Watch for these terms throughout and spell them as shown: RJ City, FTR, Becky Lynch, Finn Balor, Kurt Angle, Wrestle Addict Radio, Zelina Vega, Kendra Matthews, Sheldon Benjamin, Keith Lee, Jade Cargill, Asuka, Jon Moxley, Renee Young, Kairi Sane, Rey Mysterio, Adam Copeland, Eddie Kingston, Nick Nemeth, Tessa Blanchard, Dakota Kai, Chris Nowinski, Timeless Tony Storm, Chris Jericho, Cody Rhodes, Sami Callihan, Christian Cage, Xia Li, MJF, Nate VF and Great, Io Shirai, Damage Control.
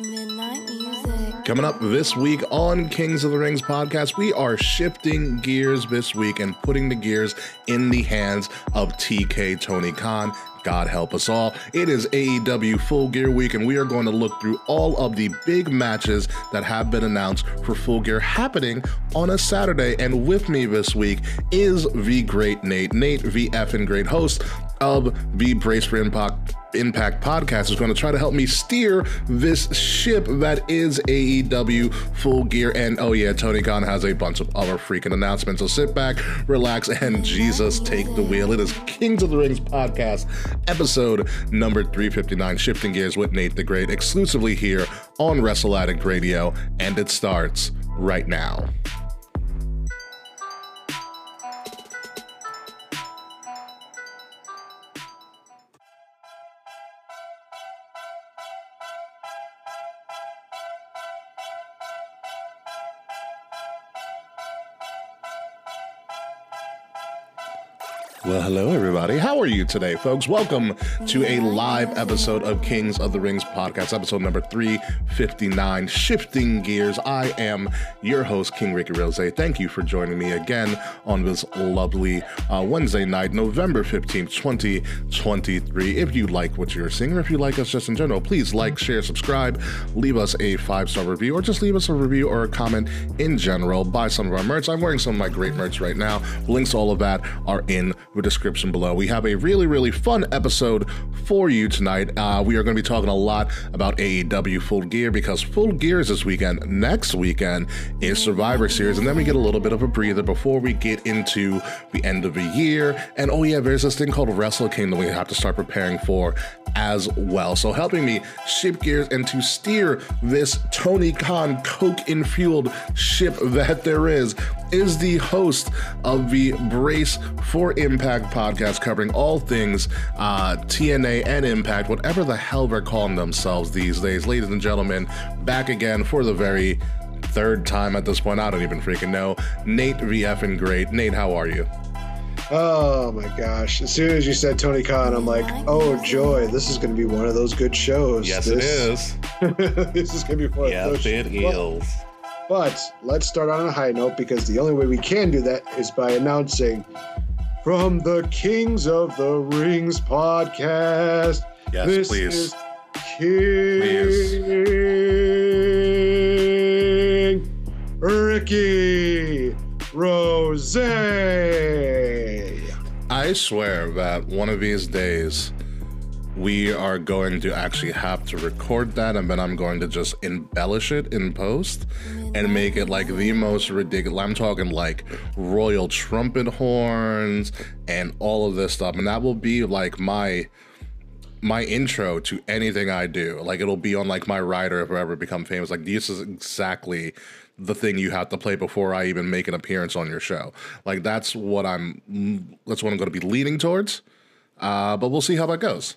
Midnight music. Coming up this week on Kings of the Rings podcast, we are shifting gears this week and putting the gears in the hands of TK Tony Khan. God help us all. It is AEW Full Gear Week, and we are going to look through all of the big matches that have been announced for Full Gear happening on a Saturday. And with me this week is the great Nate. Nate VF and Great, host of the Brace for Impact podcast, is going to try to help me steer this ship that is AEW Full Gear. And oh yeah, Tony Khan has a bunch of other freaking announcements. So sit back, relax, and Jesus, take the wheel. It is Kings of the Rings podcast, episode number 359, Shifting Gears with Nate the Great, exclusively here on Wrestle Addict Radio, and it starts right now. Well, hello, everybody. How are you today, folks? Welcome to a live episode of Kings of the Rings podcast, episode number 359, Shifting Gears. I am your host, King Ricky Rose. Thank you for joining me again on this lovely Wednesday night, November 15th, 2023. If you like what you're seeing, or if you like us just in general, please like, share, subscribe, leave us a 5-star review, or just leave us a review or a comment in general. Buy some of our merch. I'm wearing some of my great merch right now. Links to all of that are in the description below. We have a really fun episode for you tonight. We are going to be talking a lot about AEW Full Gear, because Full Gear is this weekend. Next weekend is Survivor Series, and then we get a little bit of a breather before we get into the end of the year. And oh yeah, there's this thing called Wrestle Kingdom we have to start preparing for as well. So helping me ship gears and to steer this Tony Khan coke-infueled ship that there is the host of the Brace for Impact podcast, covering all things TNA and Impact, whatever the hell they're calling themselves these days. Ladies and gentlemen, back again for the very third time at this point. I don't even freaking know. Nate VF and Great. Nate, how are you? Oh my gosh. As soon as you said Tony Khan, I'm like, oh joy, this is going to be one of those good shows. Yes, it is. This is going to be one of those shows. Yes, it is. But let's start on a high note, because the only way we can do that is by announcing from the Kings of the Rings podcast. Yes, this please. Is King please. Ricky Rose. I swear that one of these days we are going to actually have to record that, and then I'm going to just embellish it in post and make it like the most ridiculous. I'm talking like royal trumpet horns and all of this stuff, and that will be like my intro to anything I do. Like, it'll be on like my rider if I ever become famous. Like, this is exactly the thing you have to play before I even make an appearance on your show. Like, that's what I'm going to be leaning towards. But we'll see how that goes.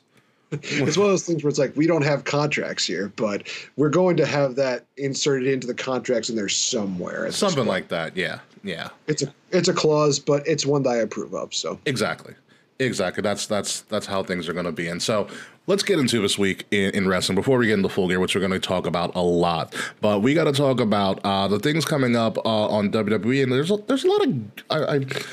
It's one of those things where it's like, we don't have contracts here, but we're going to have that inserted into the contracts in there somewhere. Something like that, yeah. Yeah. It's a clause, but it's one that I approve of. So Exactly. That's how things are gonna be. And so let's get into this week in wrestling before we get into Full Gear, which we're going to talk about a lot. But we got to talk about the things coming up on WWE, and there's a lot of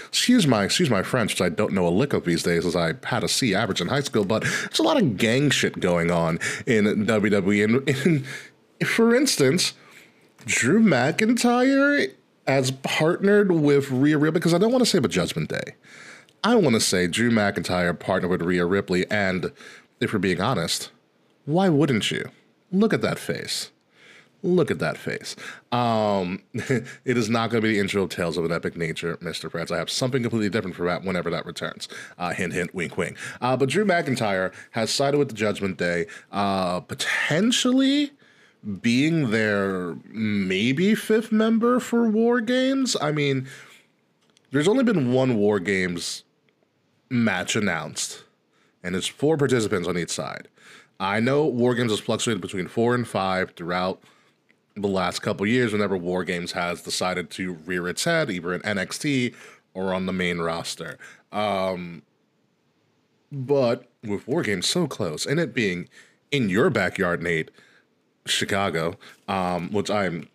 excuse my French, because I don't know a lick of these days, as I had a C average in high school. But there's a lot of gang shit going on in WWE, and for instance, Drew McIntyre has partnered with Rhea Ripley, because I don't want to say about Judgment Day. I want to say Drew McIntyre partnered with Rhea Ripley, and if we're being honest, why wouldn't you? Look at that face. Look at that face. It is not going to be the intro of Tales of an Epic Nature, Mr. Prats. I have something completely different for that whenever that returns. Hint, hint, wink, wink. But Drew McIntyre has sided with the Judgment Day, potentially being their maybe fifth member for War Games. I mean, there's only been one War Games match announced, and it's 4 participants on each side. I know War Games has fluctuated between 4 and 5 throughout the last couple years whenever War Games has decided to rear its head, either in NXT or on the main roster. But with War Games so close, and it being in your backyard, Nate, Chicago, which I'm,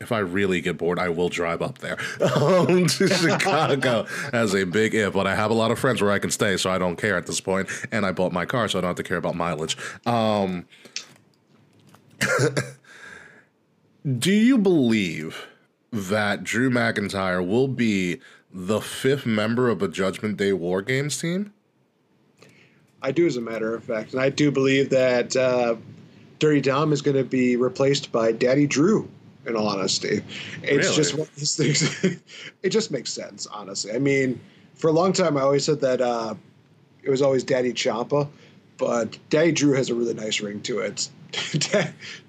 if I really get bored, I will drive up there to Chicago as a big if, but I have a lot of friends where I can stay, so I don't care at this point, and I bought my car, so I don't have to care about mileage. Do you believe that Drew McIntyre will be the fifth member of a Judgment Day War Games team? I do, as a matter of fact, and I do believe that Dirty Dom is going to be replaced by Daddy Drew. In all honesty, it's really? Just one of these things. It just makes sense, honestly. I mean, for a long time, I always said that it was always Daddy Ciampa, but Daddy Drew has a really nice ring to it.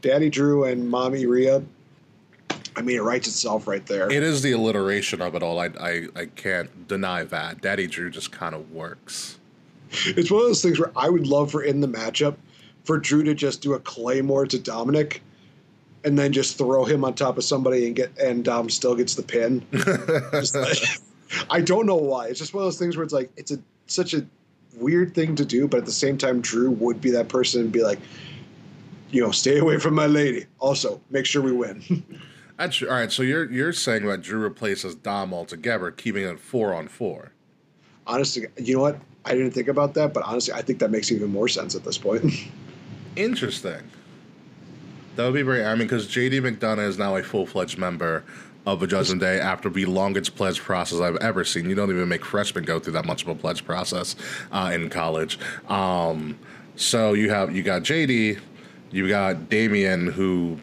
Daddy Drew and Mommy Rhea. I mean, it writes itself right there. It is the alliteration of it all. I can't deny that. Daddy Drew just kind of works. It's one of those things where I would love for in the matchup for Drew to just do a Claymore to Dominic and then just throw him on top of somebody and Dom still gets the pin. I don't know why. It's just one of those things where it's like it's such a weird thing to do, but at the same time, Drew would be that person and be like, you know, stay away from my lady. Also, make sure we win. That's, all right, so you're saying that Drew replaces Dom altogether, keeping it 4-on-4. Honestly, you know what? I didn't think about that, but honestly, I think that makes even more sense at this point. Interesting. That would be very, I mean, because JD McDonough is now a full-fledged member of a Judgment Day after the longest pledge process I've ever seen. You don't even make freshmen go through that much of a pledge process in college. So you got JD, you got Damian, who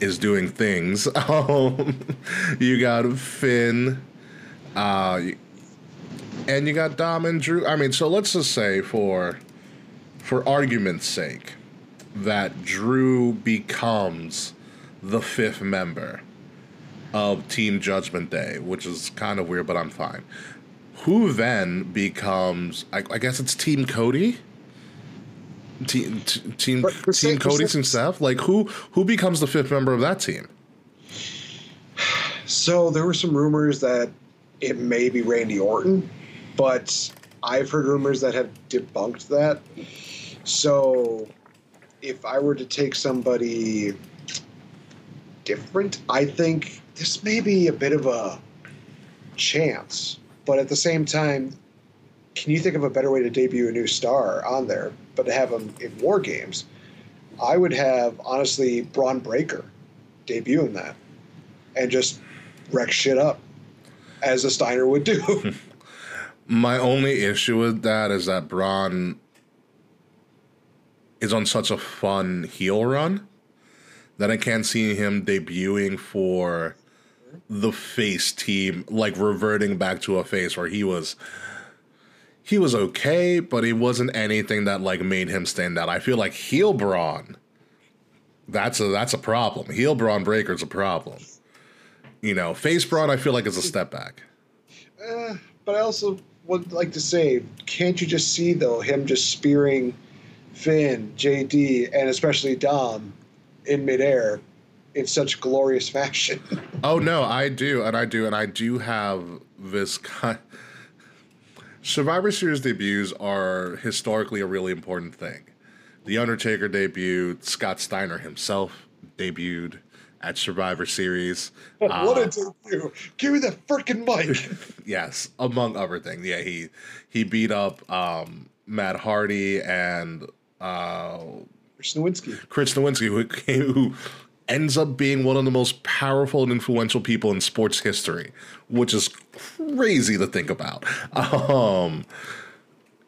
is doing things. You got Finn, and you got Dom and Drew. I mean, so let's just say for argument's sake, that Drew becomes the fifth member of Team Judgment Day, which is kind of weird, but I'm fine. Who then becomes, I guess it's Team Cody? Team Cody's himself? Like, who becomes the fifth member of that team? So there were some rumors that it may be Randy Orton, but I've heard rumors that have debunked that. So if I were to take somebody different, I think this may be a bit of a chance. But at the same time, can you think of a better way to debut a new star on there, but to have them in War Games? I would have, honestly, Braun Breaker debuting that and just wreck shit up, as a Steiner would do. My only issue with that is that Braun is on such a fun heel run that I can't see him debuting for the face team, like reverting back to a face where he was okay, but he wasn't anything that like made him stand out. I feel like heel Braun, that's a problem. Heel Braun Breaker's a problem. You know, face Braun I feel like is a step back. But I also would like to say, can't you just see though him just spearing Finn, JD, and especially Dom in midair in such glorious fashion? Oh, no, I do have this kind. Survivor Series debuts are historically a really important thing. The Undertaker debuted, Scott Steiner himself debuted at Survivor Series. What a debut. Give me the freaking mic. Yes, among other things. Yeah, he beat up Matt Hardy and Chris Nowinski, who ends up being one of the most powerful and influential people in sports history, which is crazy to think about.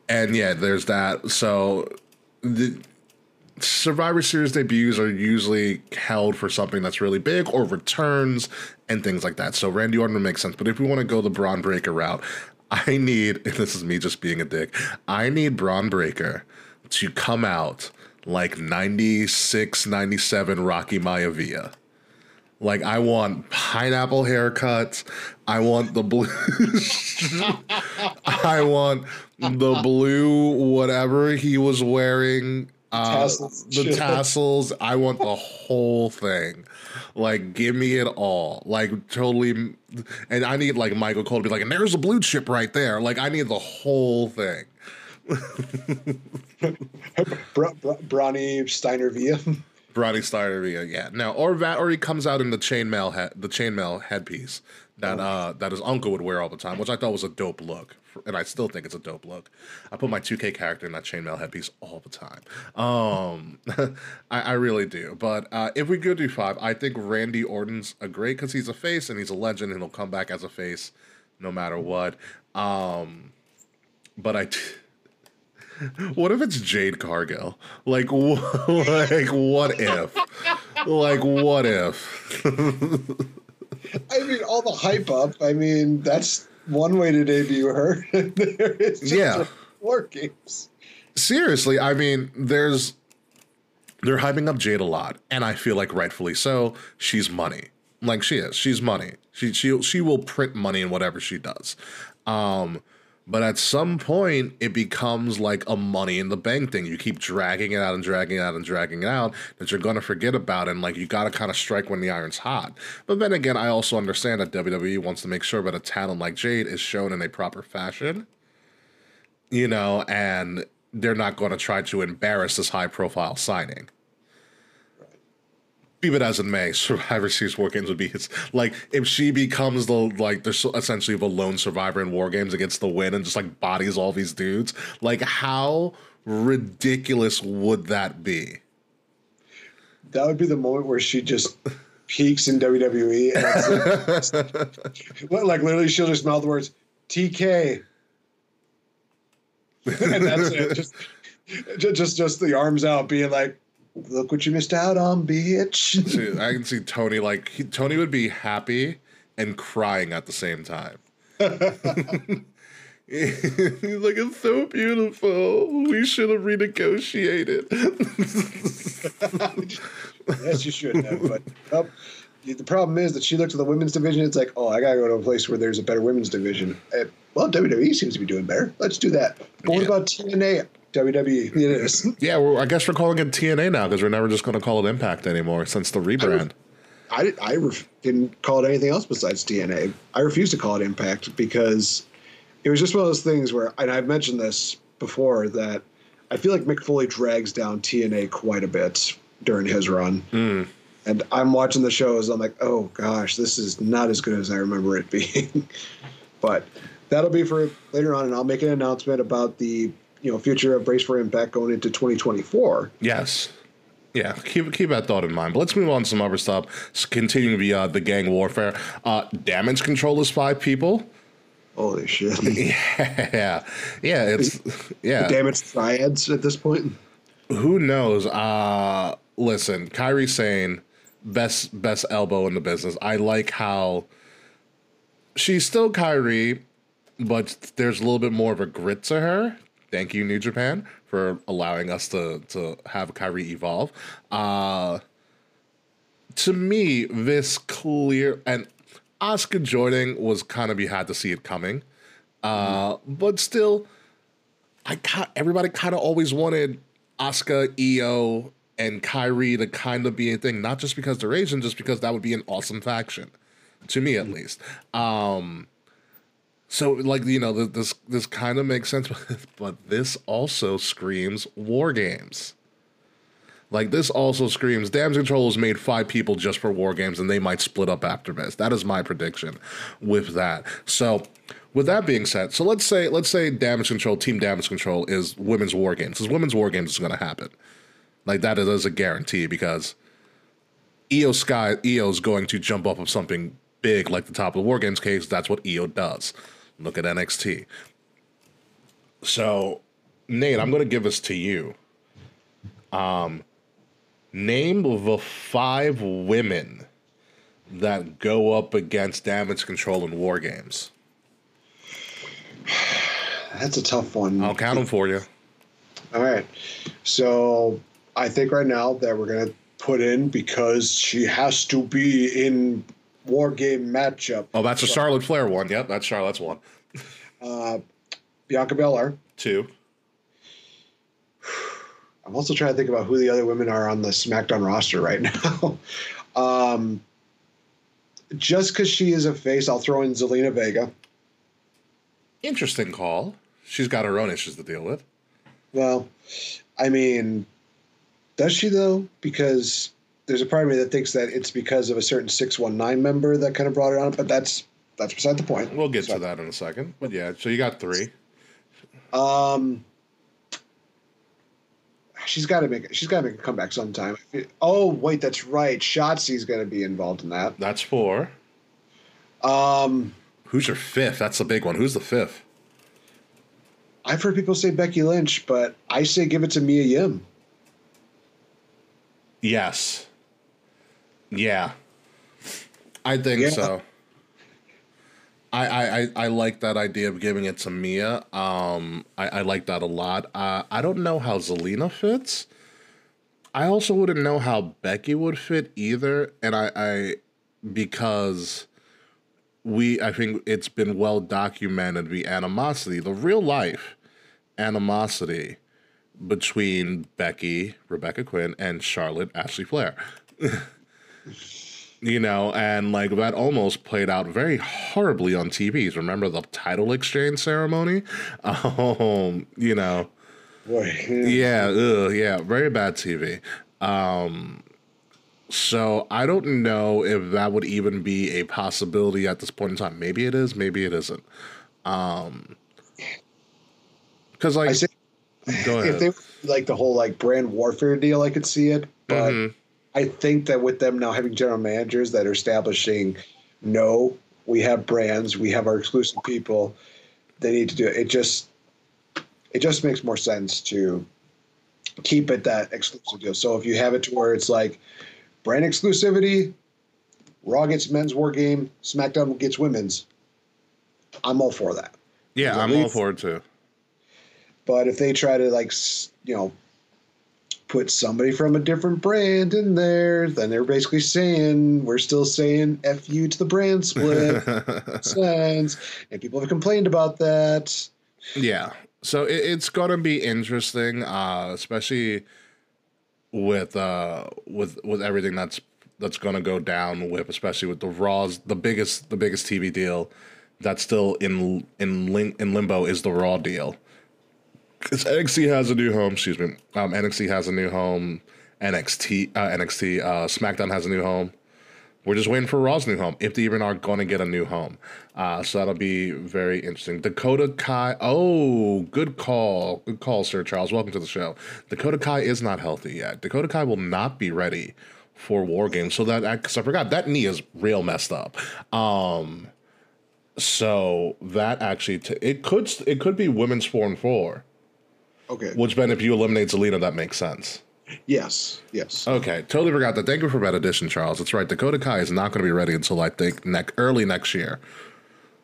And yeah, there's that. So the Survivor Series debuts are usually held for something that's really big or returns and things like that. So Randy Orton would make sense. But if we want to go the Braun Breaker route, I need, and this is me just being a dick, I need Braun Breaker to come out like 96, 97 Rocky Maivia. Like, I want pineapple haircuts. I want the blue. I want the blue whatever he was wearing. The tassels. I want the whole thing. Like, give me it all. Like, totally. And I need, like, Michael Cole to be like, and there's a blue chip right there. Like, I need the whole thing. Bronny Steiner Via. Roddy Starter, yeah. Now, or that, or he comes out in the chainmail headpiece that that his uncle would wear all the time, which I thought was a dope look, and I still think it's a dope look. I put my 2K character in that chainmail headpiece all the time. I really do. But if we go do 5, I think Randy Orton's a great, because he's a face and he's a legend, and he'll come back as a face no matter what. But I. What if it's Jade Cargill? Like, what if? Like, what if? I mean, all the hype up. I mean, that's one way to debut her. There is just War Games. Seriously, I mean, they're hyping up Jade a lot, and I feel like rightfully so. She's money. Like, she is. She's money. She will print money in whatever she does. But at some point, it becomes like a money in the bank thing. You keep dragging it out and dragging it out and dragging it out that you're going to forget about it. And like, you got to kind of strike when the iron's hot. But then again, I also understand that WWE wants to make sure that a talent like Jade is shown in a proper fashion, you know, and they're not going to try to embarrass this high profile signing. Be it as it may, Survivor Series War Games would be his. Like, if she becomes essentially the lone survivor in War Games and gets the win and just like bodies all these dudes, like, how ridiculous would that be? That would be the moment where she just peaks in WWE. And it's like literally, she'll just mouth the words TK, and that's it. Just the arms out, being like, look what you missed out on, bitch. Dude, I can see Tony, like, Tony would be happy and crying at the same time. He's like, it's so beautiful. We should have renegotiated. Yes, you should have. But the problem is that she looked at the women's division. It's like, oh, I got to go to a place where there's a better women's division. And, well, WWE seems to be doing better. Let's do that. But what about TNA? WWE, it is. Yeah, well, I guess we're calling it TNA now because we're never just going to call it Impact anymore since the rebrand. I didn't call it anything else besides TNA. I refuse to call it Impact because it was just one of those things where, and I've mentioned this before, that I feel like Mick Foley drags down TNA quite a bit during his run. Mm. And I'm watching the shows, I'm like, oh gosh, this is not as good as I remember it being. But that'll be for later on, and I'll make an announcement about the future of Brace for Impact going into 2024. Yes. Yeah, keep that thought in mind. But let's move on to some other stuff. Continuing the gang warfare. Damage Control is 5 people. Holy shit. Yeah, it's the Damage Triads at this point. Who knows? Listen, Kairi Sane, best elbow in the business. I like how she's still Kairi, but there's a little bit more of a grit to her. Thank you, New Japan, for allowing us to have Kairi evolve. To me, this clear... And Asuka joining was kind of... You had to see it coming. But still, everybody kind of always wanted Asuka, Io, and Kairi to kind of be a thing. Not just because they're Asian, just because that would be an awesome faction. To me, at least. So, like, this kind of makes sense, but this also screams War Games. Like, this also screams Damage Control has made 5 people just for War Games, and they might split up after this. That is my prediction with that. So, with that being said, so let's say Damage Control, Team Damage Control is Women's War Games. Because Women's War Games is going to happen. Like, that is a guarantee, because Io Sky, Io's going to jump off of something big, like the top of the War Games case. That's what Io does. Look at NXT. So, Nate, I'm going to give this to you. Name the 5 women that go up against Damage Control in War Games. That's a tough one. I'll count them for you. All right. So, I think right now that we're going to put in, because she has to be in War Game matchup. Oh, that's a Charlotte Flair one. Yep, that's Charlotte's one. Bianca Belair. 2. I'm also trying to think about who the other women are on the SmackDown roster right now. Just because she is a face, I'll throw in Zelina Vega. Interesting call. She's got her own issues to deal with. Well, I mean... Does she, though? Because there's a part of me that thinks that it's because of a certain 619 member that kind of brought it on, but that's beside the point. We'll get to that in a second. But yeah, so you got three. She's got to make a comeback sometime. Oh wait, that's right. Shotzi's going to be involved in that. That's four. Who's your fifth? That's the big one. Who's the fifth? I've heard people say Becky Lynch, but I say give it to Mia Yim. Yes. Yeah. I think so. I like that idea of giving it to Mia. I like that a lot. I don't know how Zelina fits. I also wouldn't know how Becky would fit either. And I think it's been well documented the animosity, the real life animosity between Becky, Rebecca Quinn, and Charlotte, Ashley Flair. You know, and like that almost played out very horribly on TV. Remember the title exchange ceremony? You know, boy, yeah, very bad TV. So I don't know if that would even be a possibility at this point in time. Maybe it is, maybe it isn't. Because like, go ahead. If they like the whole like brand warfare deal, I could see it, but. Mm-hmm. I think that with them now having general managers that are establishing, no, we have brands, we have our exclusive people, they need to do it. It just makes more sense to keep it that exclusive deal. So if you have it to where it's like brand exclusivity, Raw gets men's war game, SmackDown gets women's, I'm all for that. Yeah, I'm all for it too. But if they try to like, you know, put somebody from a different brand in there, then they're basically saying, we're still saying F you to the brand split. Sense. And people have complained about that. Yeah. So it's going to be interesting, especially with everything that's going to go down with, especially with the Raws, the biggest TV deal that's still in limbo is the Raw deal. Because NXT has a new home, excuse me. NXT has a new home. SmackDown has a new home. We're just waiting for Raw's new home, if they even are going to get a new home. So that'll be very interesting. Dakota Kai, oh, good call. Good call, Sir Charles. Welcome to the show. Dakota Kai is not healthy yet. Dakota Kai will not be ready for War Games. So because I forgot, that knee is real messed up. So that actually it could be women's 4-on-4. Okay. Which then if you eliminate Zelina, that makes sense. Yes. Okay, totally forgot that. Thank you for that addition, Charles. That's right. Dakota Kai is not going to be ready until I think early next year.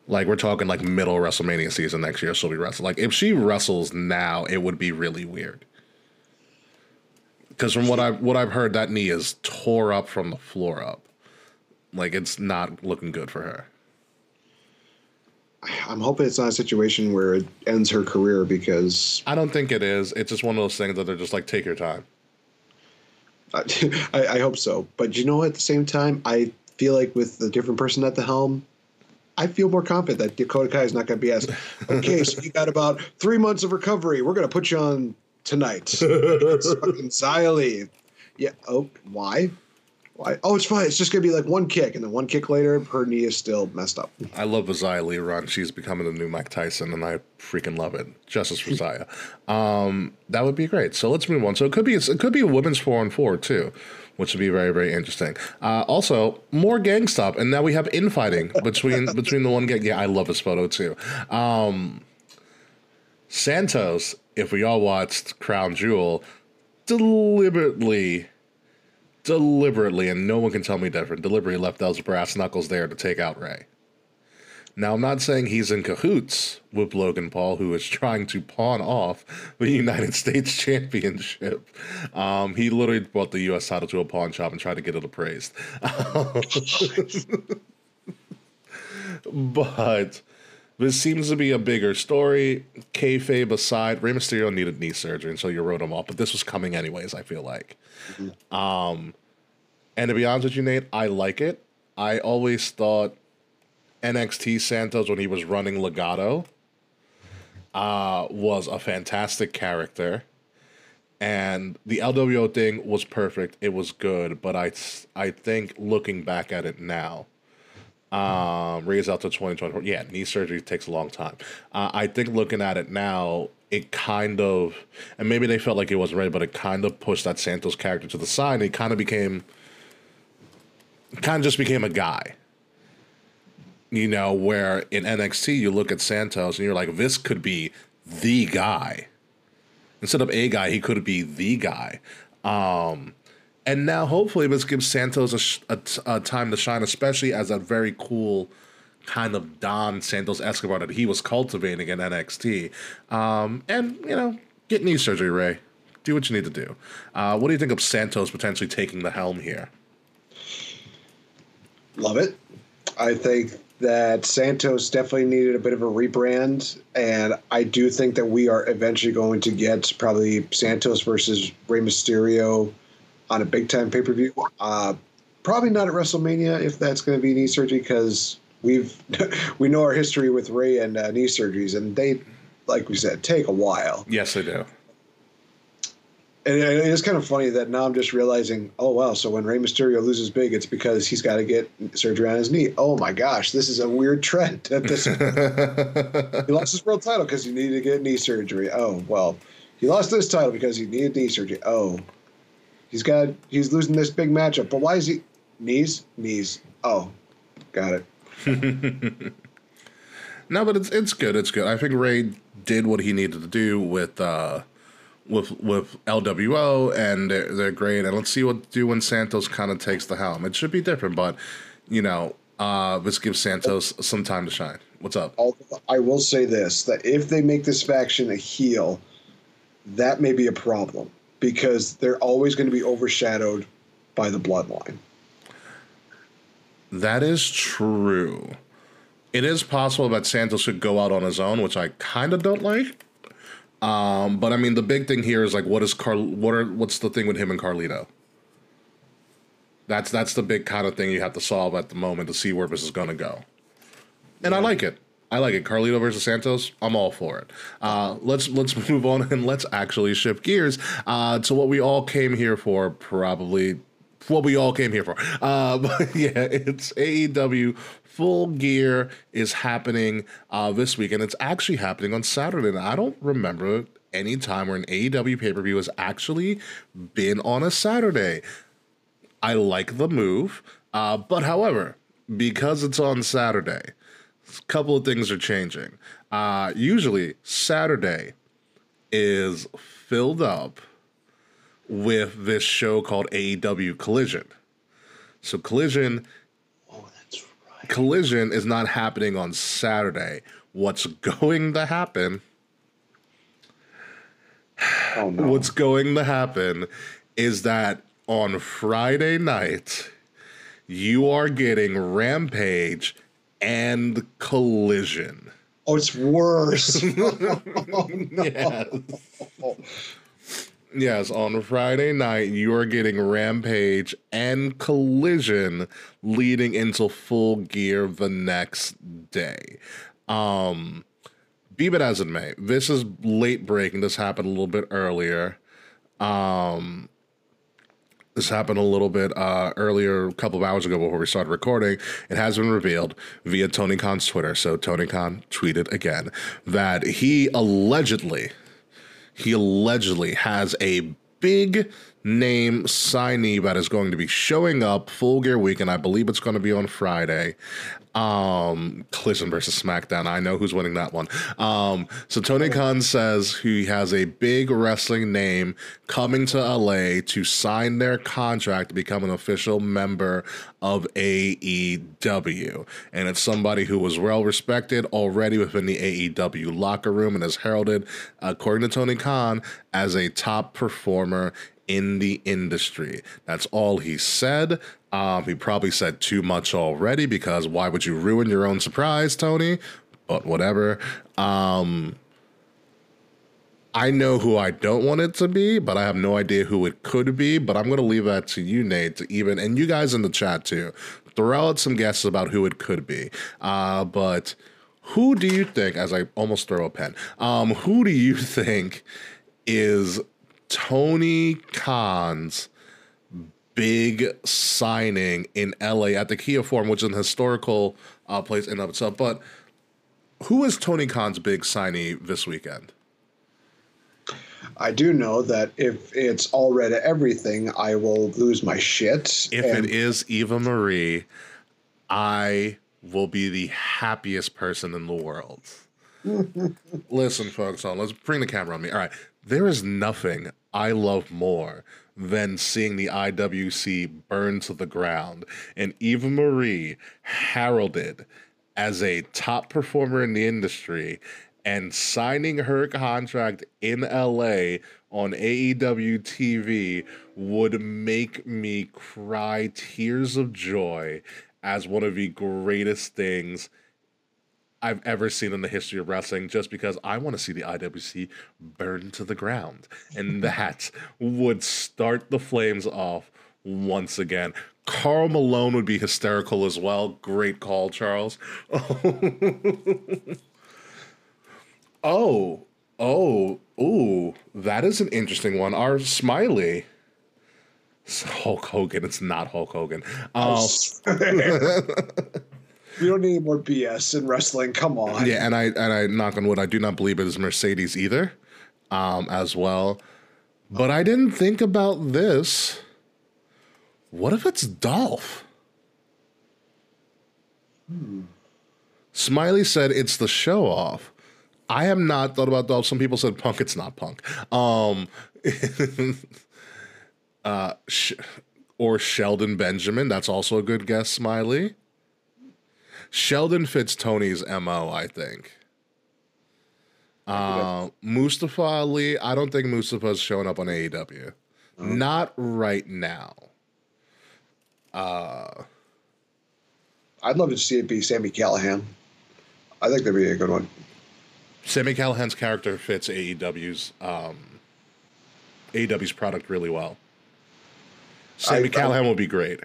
Like we're talking like middle WrestleMania season next year. She'll be wrestling. Like if she wrestles now, it would be really weird. Because from what I've heard, that knee is tore up from the floor up. Like it's not looking good for her. I'm hoping it's not a situation where it ends her career because... I don't think it is. It's just one of those things that they're just like, take your time. I hope so. But you know, at the same time, I feel like with the different person at the helm, I feel more confident that Dakota Kai is not going to be asked, okay, so you got about 3 months of recovery. We're going to put you on tonight. It's fucking Xylee. Yeah. Oh, why? Oh, it's fine. It's just going to be like one kick. And then one kick later, her knee is still messed up. I love the Xia Li run. She's becoming the new Mike Tyson, and I freaking love it. Justice for Xia. That would be great. So let's move on. So it could be a women's 4-on-4, too, which would be very, very interesting. Also, more gang stop. And now we have infighting between the one gang. Yeah, I love this photo, too. Santos, if we all watched Crown Jewel, deliberately, and no one can tell me different, deliberately left those brass knuckles there to take out Rey. Now, I'm not saying he's in cahoots with Logan Paul, who is trying to pawn off the United States Championship. He literally brought the U.S. title to a pawn shop and tried to get it appraised. But this seems to be a bigger story. Kayfabe aside, Rey Mysterio needed knee surgery, and so you wrote him off. But this was coming anyways, I feel like. Mm-hmm. And to be honest with you, Nate, I like it. I always thought NXT Santos, when he was running Legado, was a fantastic character. And the LWO thing was perfect. It was good. But I think looking back at it now, Rey's out to 2024. Yeah, knee surgery takes a long time. I think looking at it now, it kind of, and maybe they felt like it wasn't ready, but it kind of pushed that Santos character to the side. He kind of became, kind of just became a guy. You know, where in NXT, you look at Santos and you're like, this could be the guy. Instead of a guy, he could be the guy. And now, hopefully, this gives Santos a time to shine, especially as that very cool kind of Don Santos Escobar that he was cultivating in NXT. And, you know, get knee surgery, Rey. Do what you need to do. What do you think of Santos potentially taking the helm here? Love it. I think that Santos definitely needed a bit of a rebrand, and I do think that we are eventually going to get probably Santos versus Rey Mysterio on a big-time pay-per-view. Probably not at WrestleMania if that's going to be knee surgery, because we know our history with Rey and knee surgeries, and they, like we said, take a while. Yes, they do. And it's kind of funny that now I'm just realizing, oh, wow, so when Rey Mysterio loses big, it's because he's got to get surgery on his knee. Oh, my gosh, this is a weird trend. He lost his world title because he needed to get knee surgery. Oh, well, he lost this title because he needed knee surgery. Oh, he's losing this big matchup. But why is he – knees. Oh, got it. No, but it's good. It's good. I think Rey did what he needed to do with LWO, and they're great. And let's see what do when Santos kind of takes the helm. It should be different, but, you know, let's give Santos some time to shine. What's up? I will say this, that if they make this faction a heel, that may be a problem because they're always going to be overshadowed by the bloodline. That is true. It is possible that Santos should go out on his own, which I kind of don't like. But I mean, the big thing here is like, what's the thing with him and Carlito? That's the big kind of thing you have to solve at the moment to see where this is going to go. And yeah. I like it. Carlito versus Santos. I'm all for it. Let's move on and let's actually shift gears, to what we all came here for, probably. What we all came here for. But yeah, it's AEW Full Gear is happening this week, and it's actually happening on Saturday. And I don't remember any time where an AEW pay-per-view has actually been on a Saturday. I like the move, but however, because it's on Saturday, a couple of things are changing. Usually, Saturday is filled up with this show called AEW Collision. So Collision, oh, that's right. Collision is not happening on Saturday. What's going to happen? Oh, no. What's going to happen is that on Friday night, you are getting Rampage and Collision. Oh, it's worse. Oh, no. Yes. Yes, on Friday night, you are getting Rampage and Collision leading into Full Gear the next day. Be it as it may, this is late breaking. This happened a little bit earlier. This happened a little bit earlier, a couple of hours ago before we started recording. It has been revealed via Tony Khan's Twitter. So Tony Khan tweeted again that he allegedly has a big name signee that is going to be showing up Full Gear weekend. I believe it's going to be on Friday. Collision versus SmackDown. I know who's winning that one. So Tony Khan says he has a big wrestling name coming to LA to sign their contract to become an official member of AEW. And it's somebody who was well respected already within the AEW locker room and is heralded, according to Tony Khan, as a top performer in the industry. That's all he said. He probably said too much already, because why would you ruin your own surprise, Tony? But whatever. I know who I don't want it to be, but I have no idea who it could be. But I'm going to leave that to you, Nate, to even, and you guys in the chat too, throw out some guesses about who it could be. But who do you think, as I almost throw a pen, who do you think is Tony Khan's big signing in LA at the Kia Forum, which is an historical place in and of itself. But who is Tony Khan's big signee this weekend? I do know that if it's All Red Everything, I will lose my shit. If it is Eva Marie, I will be the happiest person in the world. Listen, folks, let's bring the camera on me. All right. There is nothing I love more than seeing the IWC burn to the ground. And Eva Marie heralded as a top performer in the industry, and signing her contract in LA on AEW TV would make me cry tears of joy as one of the greatest things I've ever seen in the history of wrestling, just because I want to see the IWC burn to the ground. And that would start the flames off once again. Carl Malone would be hysterical as well. Great call, Charles. Oh, that is an interesting one. Our Smiley, it's Hulk Hogan. It's not Hulk Hogan. You don't need more BS in wrestling. Come on. Yeah, and I knock on wood, I do not believe it is Mercedes either, as well. But I didn't think about this. What if it's Dolph? Smiley said it's the show off. I have not thought about Dolph. Some people said Punk. It's not Punk. Or Sheldon Benjamin. That's also a good guess, Smiley. Sheldon fits Tony's MO, I think. Mustafa Ali. I don't think Mustafa's showing up on AEW. Mm-hmm. Not right now. I'd love to see it be Sami Callihan. I think that'd be a good one. Sami Callihan's character fits AEW's product really well. Sami Callihan will be great.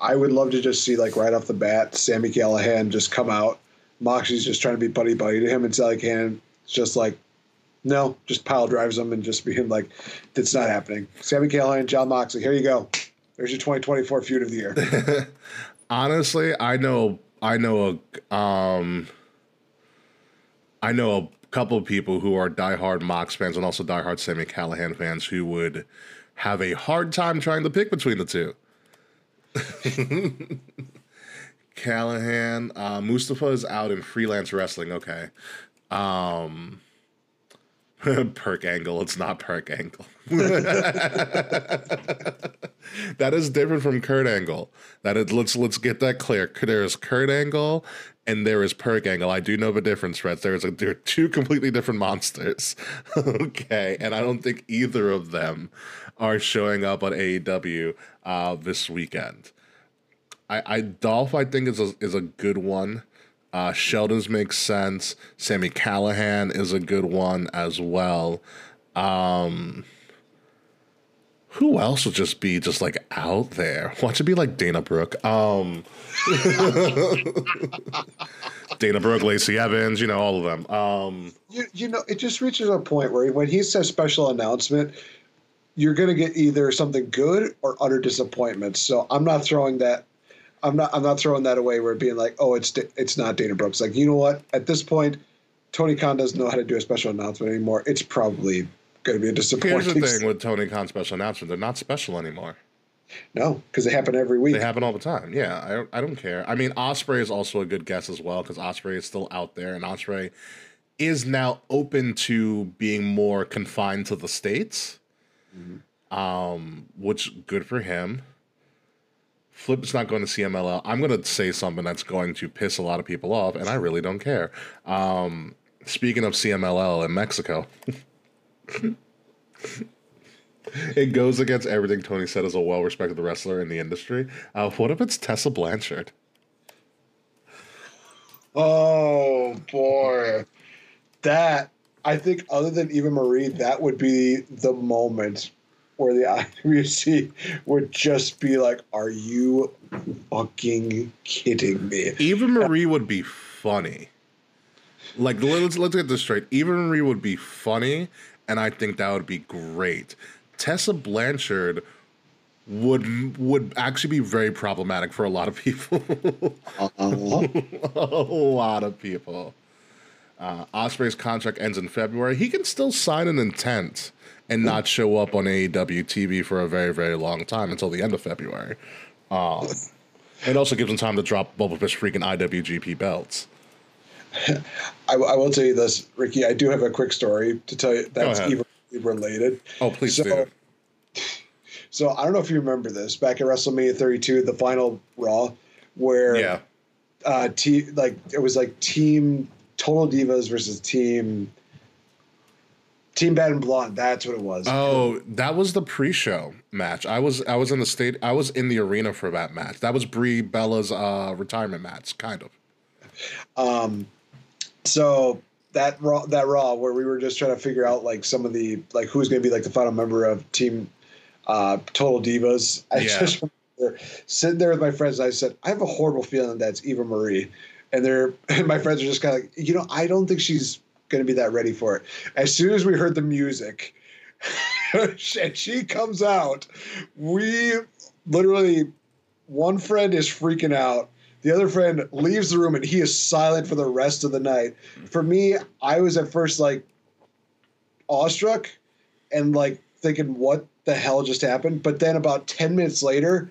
I would love to just see, like, right off the bat, Sami Callihan just come out. Moxie's just trying to be buddy-buddy to him, and Sally Cannon just like, no, just pile drives him and just be him like, that's not happening. Sami Callihan, Jon Moxley, here you go. There's your 2024 feud of the year. Honestly, I know a couple of people who are diehard Mox fans and also diehard Sami Callihan fans who would have a hard time trying to pick between the two. Callihan, Mustafa is out in freelance wrestling. Okay. Perk angle. It's not Perk Angle. That is different from Kurt Angle. That is, let's get that clear. There is Kurt Angle and there is Perk Angle. I do know the difference, Fred. There are two completely different monsters. Okay, and I don't think either of them are showing up on AEW this weekend. Dolph, I think, is a good one. Sheldon's makes sense. Sami Callihan is a good one as well. Who else would just be just like out there? Watch it be like Dana Brooke. Dana Brooke, Lacey Evans, all of them. It just reaches a point where when he says special announcement, you're going to get either something good or utter disappointment. So I'm not throwing that away. We're being like, oh, it's not Dana Brooks. Like, you know what? At this point, Tony Khan doesn't know how to do a special announcement anymore. It's probably going to be a disappointment. Here's the thing with Tony Khan's special announcement. They're not special anymore. No, because they happen every week. They happen all the time. Yeah, I don't care. I mean, Ospreay is also a good guess as well, because Ospreay is still out there, and Ospreay is now open to being more confined to the States, which good for him. Flip's not going to CMLL. I'm going to say something that's going to piss a lot of people off, and I really don't care. Speaking of CMLL in Mexico, it goes against everything Tony said as a well-respected wrestler in the industry. What if it's Tessa Blanchard? Oh, boy. I think other than Eva Marie, that would be the moment where the IWC would just be like, are you fucking kidding me? Eva Marie would be funny. Like, let's get this straight. Eva Marie would be funny, and I think that would be great. Tessa Blanchard would actually be very problematic for a lot of people. A lot of people. Ospreay's contract ends in February. He can still sign an intent and not show up on AEW TV for a very, very long time until the end of February. It also gives him time to drop Bubba Fish freaking IWGP belts. I will tell you this, Ricky. I do have a quick story to tell you that's even related. Oh, please do. So I don't know if you remember this. Back at WrestleMania 32, the final Raw, where it was like Team Total Divas versus Team Bad and Blonde. That's what it was. Oh, that was the pre-show match. I was in the state. I was in the arena for that match. That was Brie Bella's retirement match, kind of. So that Raw where we were just trying to figure out like some of the like who's going to be like the final member of Team Total Divas. I just remember sitting there with my friends and I said, I have a horrible feeling that's Eva Marie, and my friends are just kind of like, you know, I don't think she's going to be that ready for it. As soon as we heard the music and she comes out, we literally, one friend is freaking out. The other friend leaves the room and he is silent for the rest of the night. For me, I was at first like awestruck and like thinking, what the hell just happened? But then about 10 minutes later,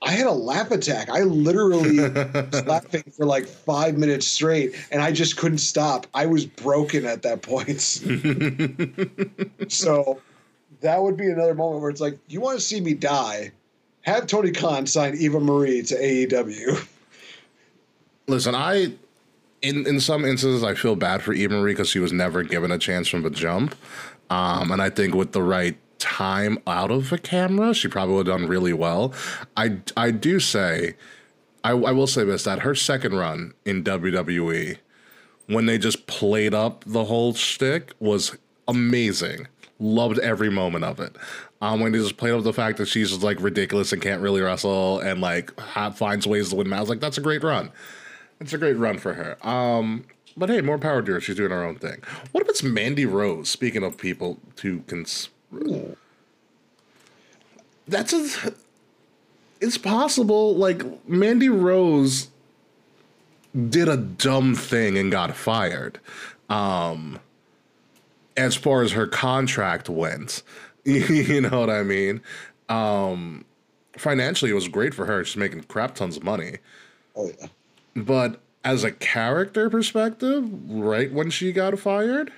I had a laugh attack. I literally was laughing for like 5 minutes straight and I just couldn't stop. I was broken at that point. So that would be another moment where it's like, you want to see me die? Have Tony Khan sign Eva Marie to AEW. Listen, in some instances, I feel bad for Eva Marie because she was never given a chance from the jump. And I think with the right time out of the camera, she probably would have done really well. I will say this, that her second run in WWE, when they just played up the whole shtick, was amazing. Loved every moment of it. When they just played up the fact that she's just like ridiculous and can't really wrestle and like finds ways to win matches, like that's a great run. It's a great run for her. But hey, more power to her. She's doing her own thing. What if it's Mandy Rose? Speaking of people who can, it's possible. Like Mandy Rose did a dumb thing and got fired. As far as her contract went, you know what I mean? Financially, it was great for her. She's making crap tons of money. Oh, yeah. But as a character perspective, right when she got fired,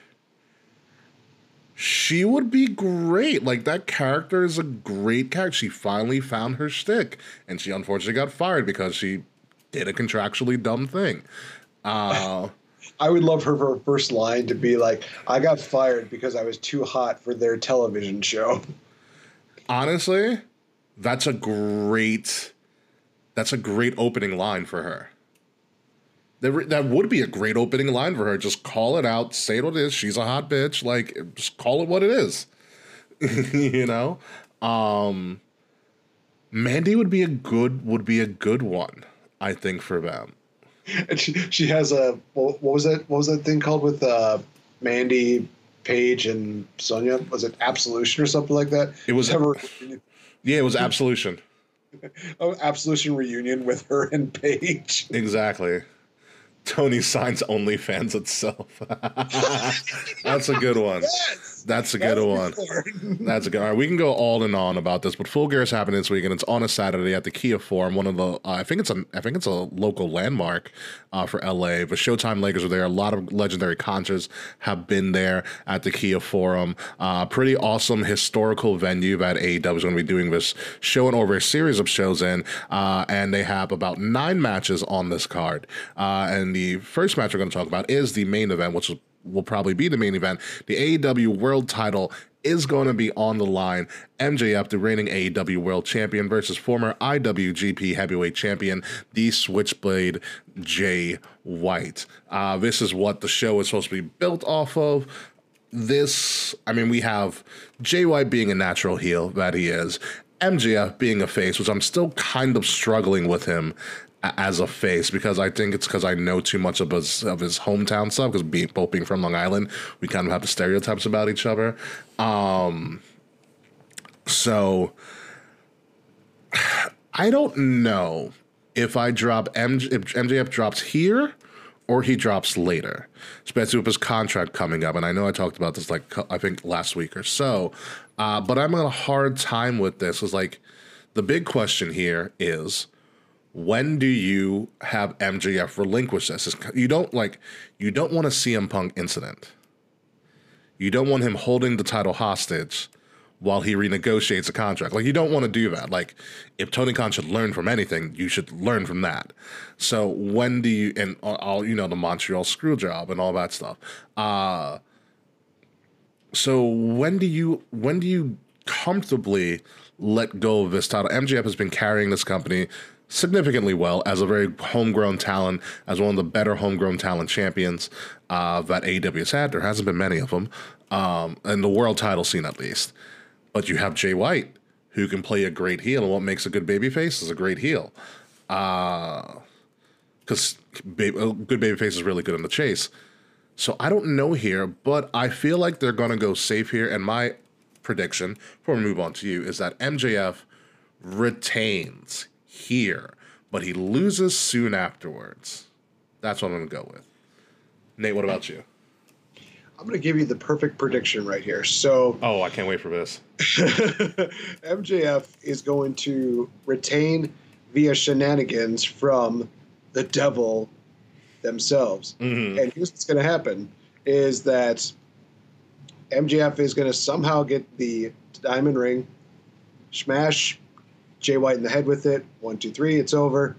she would be great. Like, that character is a great character. She finally found her shtick, and she unfortunately got fired because she did a contractually dumb thing. I would love her for her first line to be like, I got fired because I was too hot for their television show. Honestly, that's a great opening line for her. That would be a great opening line for her. Just call it out. Say what it is. She's a hot bitch. Like, just call it what it is. You know? Mandy would be a good one, I think, for them. And she has a what was that thing called with Mandy, Paige, and Sonya? Was it Absolution or something like that? It was ever. Yeah, it was Absolution. Oh, Absolution reunion with her and Paige. Exactly. Tony signs OnlyFans itself. That's a good one. Yes, That's a good one. That's a good. All right, we can go all and on about this, but Full Gear is happening this weekend. It's on a Saturday at the Kia Forum, one of the I think it's a local landmark for LA. But Showtime Lakers are there. A lot of legendary concerts have been there at the Kia Forum. Pretty awesome historical venue that AEW is going to be doing this show and over a series of shows in, and they have about 9 matches on this card. And the first match we're going to talk about is the main event, which will probably be the main event. The AEW World Title is going to be on the line. MJF, the reigning AEW World Champion, versus former IWGP Heavyweight Champion, the Switchblade Jay White. This is what the show is supposed to be built off of. We have Jay White being a natural heel, that he is. MJF being a face, which I'm still kind of struggling with him as a face, because I think it's because I know too much of his hometown stuff, because both being from Long Island, we kind of have the stereotypes about each other. So I don't know if I drop if MJF drops here or he drops later, especially with his contract coming up. And I know I talked about this, like, I think last week or so, but I'm on a hard time with this. It's like, the big question here is, when do you have MJF relinquish this? You don't want a CM Punk incident. You don't want him holding the title hostage while he renegotiates a contract. Like, you don't want to do that. Like, if Tony Khan should learn from anything, you should learn from that. So when do you, and all, you know, the Montreal screw job and all that stuff. So when do you comfortably let go of this title? MJF has been carrying this company significantly well as a very homegrown talent, as one of the better homegrown talent champions that AEW has had. There hasn't been many of them in the world title scene, at least. But you have Jay White, who can play a great heel, and what makes a good babyface is a great heel, because good babyface is really good in the chase. So I don't know here, but I feel like they're going to go safe here, and my prediction, before we move on to you, is that MJF retains here, but he loses soon afterwards. That's what I'm going to go with. Nate, what about you? I'm going to give you the perfect prediction right here. So, oh, I can't wait for this. MJF is going to retain via shenanigans from the devil themselves. Mm-hmm. And here's what's going to happen is that MJF is going to somehow get the diamond ring, smash Jay White in the head with it. 1, 2, 3, it's over.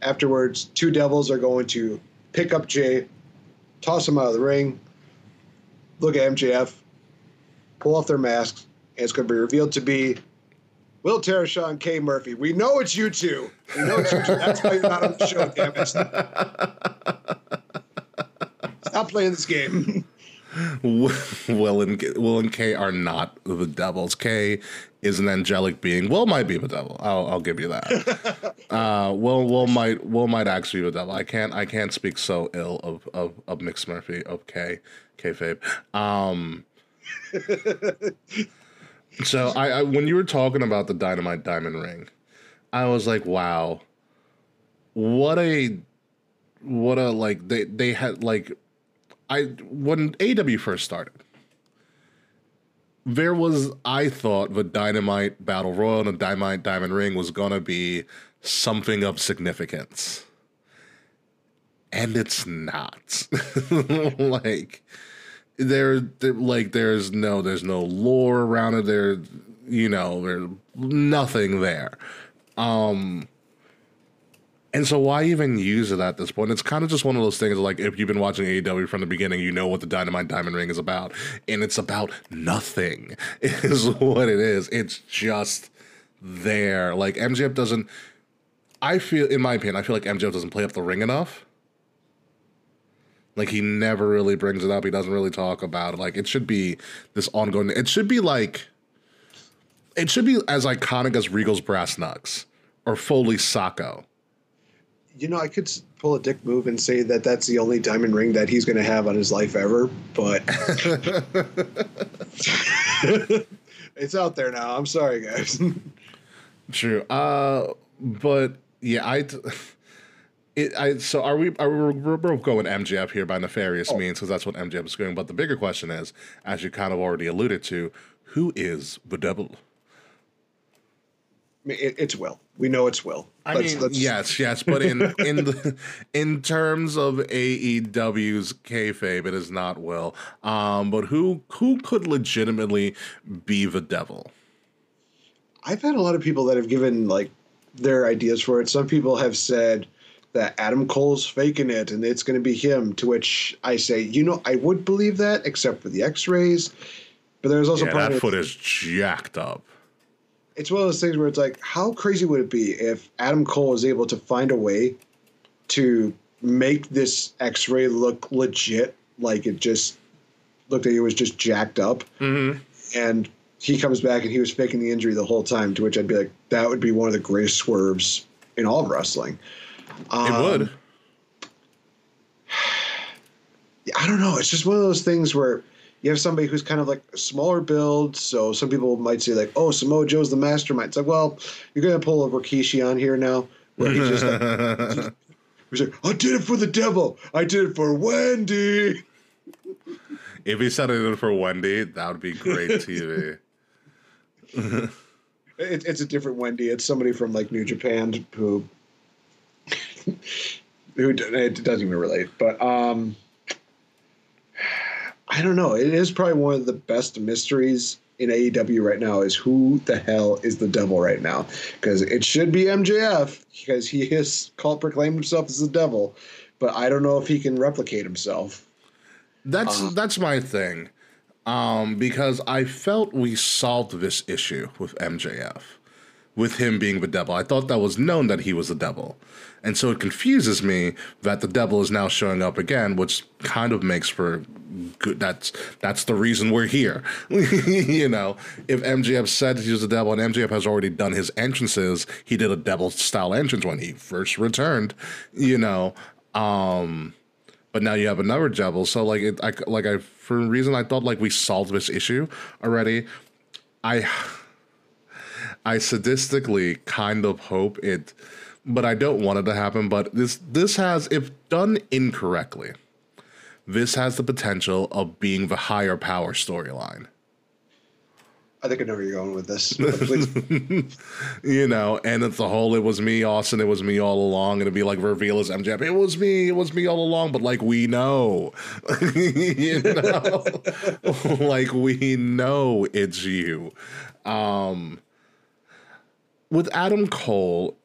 Afterwards, two devils are going to pick up Jay, toss him out of the ring, look at MJF, pull off their masks, and it's going to be revealed to be Will Tereshaw and Kay Murphy. We know it's you two. We know it's you two. That's why you're not on the show, damn it. Stop playing this game. Will and Kay are not the devils. Kay is an angelic being. Will might be the devil. I'll give you that. Will might actually be the devil. I can't speak so ill of Mix Murphy, of Kayfabe. So I when you were talking about the Dynamite Diamond Ring, I was like, wow, what a like they had like. When AEW first started, there was, I thought, the Dynamite Battle Royal and the Dynamite Diamond Ring was going to be something of significance. And it's not. Like, there's no lore around it. There's nothing there. And so why even use it at this point? It's kind of just one of those things, like, if you've been watching AEW from the beginning, you know what the Dynamite Diamond Ring is about. And it's about nothing is what it is. It's just there. Like, MJF doesn't, I feel like MJF doesn't play up the ring enough. Like, he never really brings it up. He doesn't really talk about it. Like, it should be this ongoing, it should be as iconic as Regal's Brass Knucks or Foley's Sacco. You know, I could pull a dick move and say that that's the only diamond ring that he's going to have on his life ever, but it's out there now. I'm sorry, guys. True. But yeah, so we're both going MJF here by nefarious means, because that's what MJF is doing. But the bigger question is, as you kind of already alluded to, who is the devil? It's Will. We know it's Will. Yes, but in terms of AEW's kayfabe, it is not Will. But who could legitimately be the devil? I've had a lot of people that have given like their ideas for it. Some people have said that Adam Cole's faking it and it's going to be him. To which I say, I would believe that, except for the X-rays. But there's also that foot is jacked up. It's one of those things where it's like, how crazy would it be if Adam Cole was able to find a way to make this X-ray look legit, like it just looked like it was just jacked up, mm-hmm. and he comes back and he was faking the injury the whole time, to which I'd be like, that would be one of the greatest swerves in all of wrestling. It would. I don't know. It's just one of those things where you have somebody who's kind of like a smaller build. So some people might say like, oh, Samoa Joe's the mastermind. It's like, well, you're going to pull a Rikishi on here now. Where he's just like, he's like, I did it for the devil. I did it for Wendy. If he said it for Wendy, that would be great TV. It's a different Wendy. It's somebody from like New Japan who it doesn't even relate. But I don't know. It is probably one of the best mysteries in AEW right now is who the hell is the devil right now? Because it should be MJF because he has proclaimed himself as the devil, but I don't know if he can replicate himself. That's my thing, because I felt we solved this issue with MJF, with him being the devil. I thought that was known that he was the devil. And so it confuses me that the devil is now showing up again, which kind of makes for good. That's the reason we're here. You know, if MJF said he was the devil and MJF has already done his entrances, he did a devil style entrance when he first returned, you know, but now you have another devil. So like, for a reason, I thought like we solved this issue already. I sadistically kind of hope it, but I don't want it to happen. But this has, if done incorrectly, this has the potential of being the higher power storyline. I think I know where you're going with this. You know, and it's the whole, it was me, Austin, it was me all along. And it'd be like, reveal as MJF, it was me all along. But like, we know, you know, like we know it's you. With Adam Cole,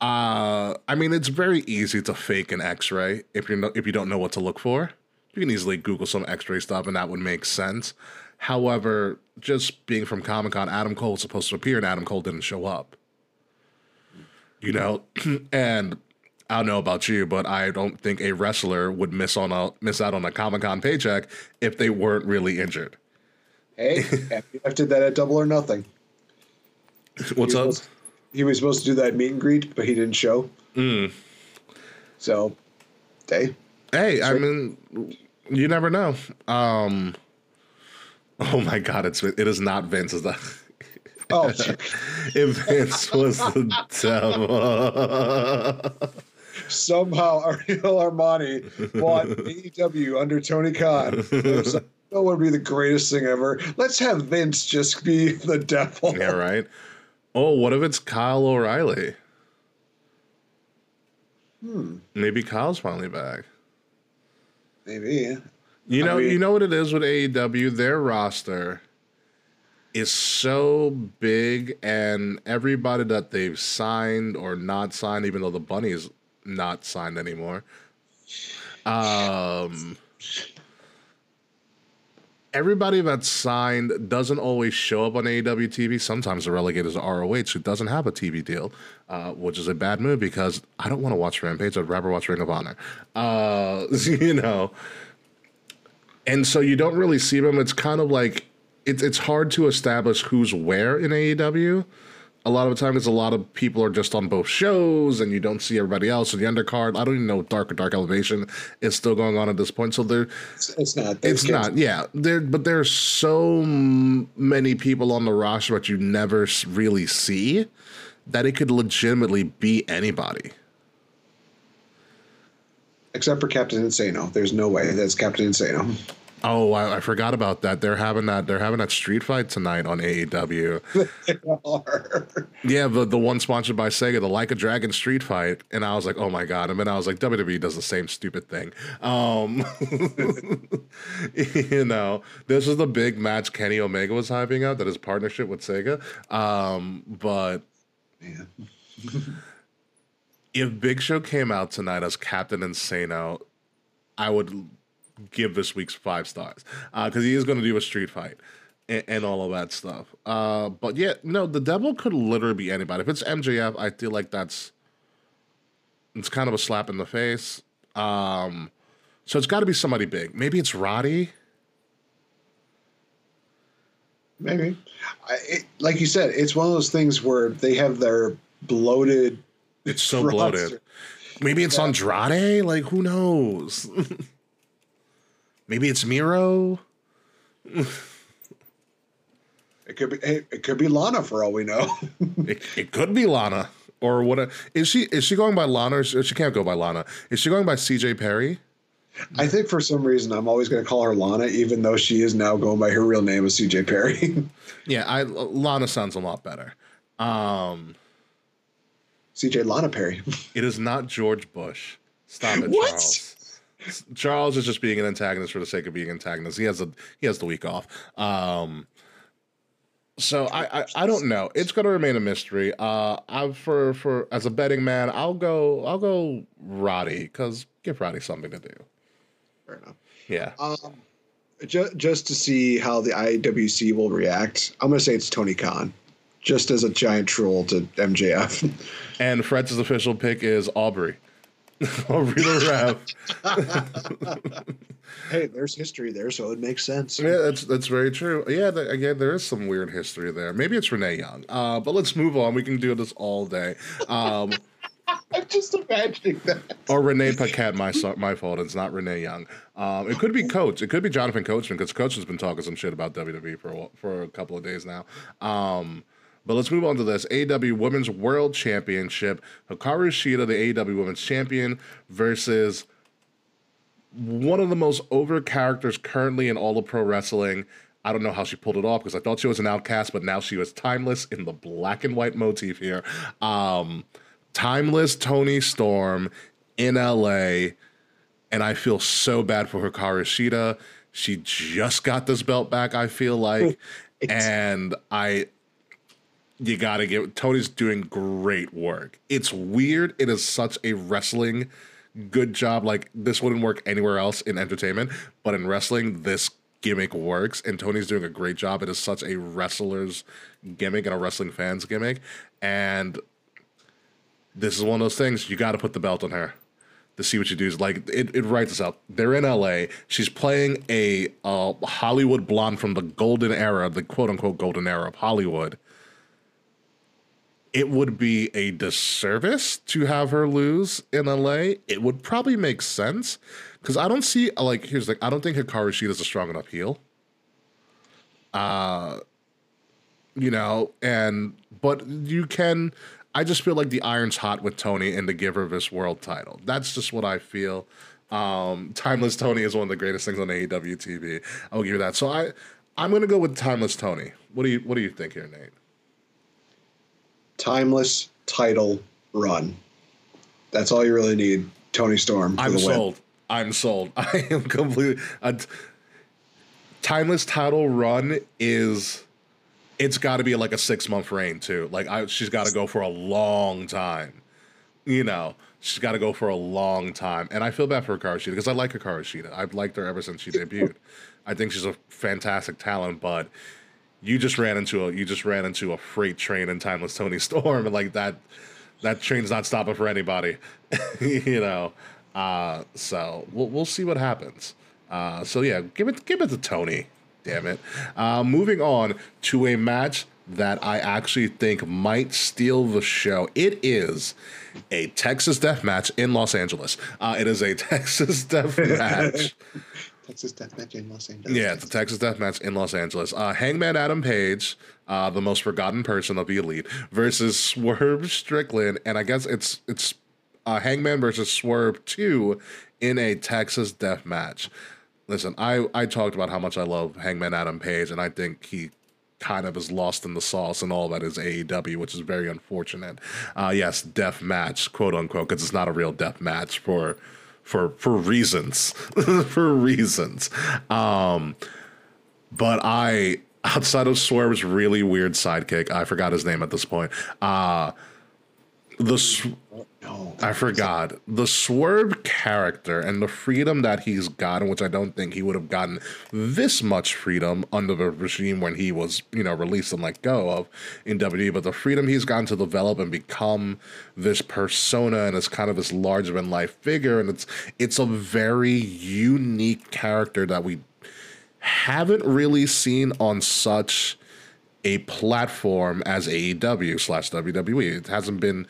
I mean, it's very easy to fake an X-ray if you don't know what to look for. You can easily Google some X-ray stuff and that would make sense. However, just being from Comic-Con, Adam Cole was supposed to appear and Adam Cole didn't show up. You know, and I don't know about you, but I don't think a wrestler would miss out on a Comic-Con paycheck if they weren't really injured. Hey, MJF did that at Double or Nothing. What's up? He was supposed to do that meet and greet, but he didn't show. Mm. So, hey, I mean, you never know. Oh my God, it is not Vince. Is that? Oh, if Vince was the devil. Somehow, Ariel Armani bought AEW under Tony Khan. That would be the greatest thing ever. Let's have Vince just be the devil. Yeah, right. Oh, what if it's Kyle O'Reilly? Maybe Kyle's finally back. Maybe. You know what it is with AEW? Their roster is so big, and everybody that they've signed or not signed, even though the Bunny is not signed anymore. Everybody that's signed doesn't always show up on AEW TV. Sometimes the relegated is ROH, who doesn't have a TV deal, which is a bad move because I don't want to watch Rampage. I'd rather watch Ring of Honor. You know, and so you don't really see them. It's kind of like it's hard to establish who's where in AEW. A lot of the time, it's a lot of people are just on both shows, and you don't see everybody else in the undercard. I don't even know if Dark Elevation is still going on at this point. So there, it's not. It's not. Yeah, but there are so many people on the roster that you never really see that it could legitimately be anybody, except for Captain Insano. There's no way that's Captain Insano. Oh, I forgot about that. They're having that street fight tonight on AEW. They are. Yeah, the one sponsored by Sega, the Like a Dragon street fight. And I was like, oh my God. And then I was like, WWE does the same stupid thing. You know, this is the big match Kenny Omega was hyping up, that his partnership with Sega. But yeah. If Big Show came out tonight as Captain Insano, I would give this week's 5 stars because he is going to do a street fight and all of that stuff. But yeah, no, the devil could literally be anybody. If it's MJF, I feel like it's kind of a slap in the face. So it's got to be somebody big. Maybe it's Roddy. Maybe, like you said, it's one of those things where they have their bloated. It's so roster. Bloated. Maybe it's Andrade. Like, who knows? Maybe it's Miro. It could be. It could be Lana for all we know. It could be Lana or what? Is she going by Lana? Or she can't go by Lana. Is she going by CJ Perry? I think for some reason I'm always going to call her Lana, even though she is now going by her real name of CJ Perry. Yeah, Lana sounds a lot better. CJ Lana Perry. It is not George Bush. Stop it, what? Charles. Charles is just being an antagonist for the sake of being an antagonist. He has the week off. So I don't know. It's going to remain a mystery. For as a betting man, I'll go Roddy, because give Roddy something to do. Fair enough. Yeah. Just to see how the IWC will react, I'm going to say it's Tony Khan, just as a giant troll to MJF. And Fred's official pick is Aubrey. Aubrey the Ref. Hey, there's history there, so it makes sense. Yeah, that's very true. Yeah, again, there is some weird history there. Maybe it's Renee Young. But let's move on. We can do this all day. I'm just imagining that. Or Renee Paquette, my fault. It's not Renee Young. It could be Coach. It could be Jonathan Coachman, because Coach has been talking some shit about WWE for a couple of days now. But let's move on to this. AEW Women's World Championship. Hikaru Shida, the AEW Women's Champion, versus one of the most over characters currently in all of pro wrestling. I don't know how she pulled it off, because I thought she was an outcast, but now she was timeless in the black and white motif here. Timeless Tony Storm in LA, and I feel so bad for Hikaru Shida. She just got this belt back, I feel like, and you gotta give Tony's doing great work. It's weird. It is such a wrestling good job. Like, this wouldn't work anywhere else in entertainment, but in wrestling, this gimmick works, and Tony's doing a great job. It is such a wrestler's gimmick and a wrestling fan's gimmick, and this is one of those things, you got to put the belt on her to see what you do. Is like, it writes itself. They're in LA. She's playing a Hollywood blonde from the golden era, the quote unquote golden era of Hollywood. It would be a disservice to have her lose in LA. It would probably make sense, because I don't see, like, here's the thing, I don't think Hikaru Shida is a strong enough heel. You know, but you can. I just feel like the iron's hot with Tony and to give her this world title. That's just what I feel. Timeless Tony is one of the greatest things on AEW TV. I'll give you that. So I'm going to go with Timeless Tony. What do you think here, Nate? Timeless title run. That's all you really need. Tony Storm. I'm sold. I'm sold. I am completely. Timeless title run is. It's got to be like a 6-month reign too. Like, she's got to go for a long time. You know, she's got to go for a long time. And I feel bad for Hikaru Shida, because I like Hikaru Shida. I've liked her ever since she debuted. I think she's a fantastic talent, but you just ran into a freight train in Timeless Tony Storm, and like that train's not stopping for anybody. You know, so we'll see what happens. So yeah, give it to Tony. Damn it. Moving on to a match that I actually think might steal the show. It is a Texas death match in Los Angeles. It is a Texas death match. Texas death match in Los Angeles. Yeah, it's a Texas death match in Los Angeles. Hangman Adam Page, the most forgotten person of the elite, versus Swerve Strickland. And I guess it's Hangman versus Swerve 2 in a Texas death match. Listen, I talked about how much I love Hangman Adam Page, and I think he kind of is lost in the sauce and all that is AEW, which is very unfortunate. Yes, death match, quote unquote, because it's not a real death match for reasons. For reasons. But outside of Swerve's really weird sidekick, I forgot his name at this point. The Swerve character and the freedom that he's gotten, which I don't think he would have gotten this much freedom under the regime when he was, you know, released and let go of in WWE, but the freedom he's gotten to develop and become this persona, and it's kind of this larger than life figure, and it's a very unique character that we haven't really seen on such a platform as AEW/WWE. It hasn't been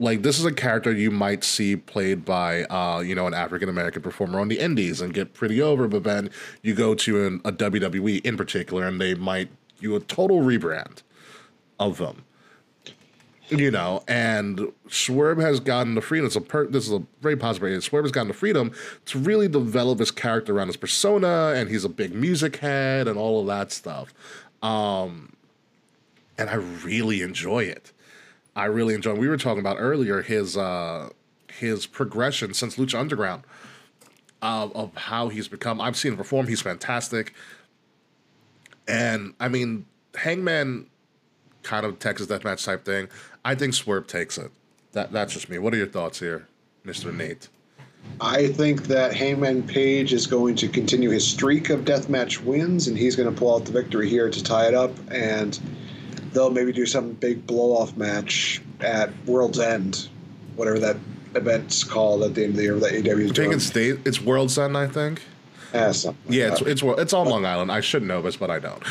like, this is a character you might see played by, you know, an African-American performer on the indies and get pretty over, but then you go to a WWE in particular and they might do a total rebrand of them. You know, and Swerve has gotten the freedom. This is a very possibility. Swerve has gotten the freedom to really develop his character around his persona, and he's a big music head and all of that stuff. And I really enjoy it. We were talking about earlier his progression since Lucha Underground, of how he's become. I've seen him perform. He's fantastic. And I mean, Hangman, kind of Texas Deathmatch type thing. I think Swerve takes it. That's just me. What are your thoughts here, Mr. Nate? I think that Hangman Page is going to continue his streak of deathmatch wins, and he's going to pull out the victory here to tie it up, and they'll maybe do some big blow-off match at World's End, whatever that event's called at the end of the year that AEW is doing. It's World's End, I think. It's on Long Island. I should know this, but I don't.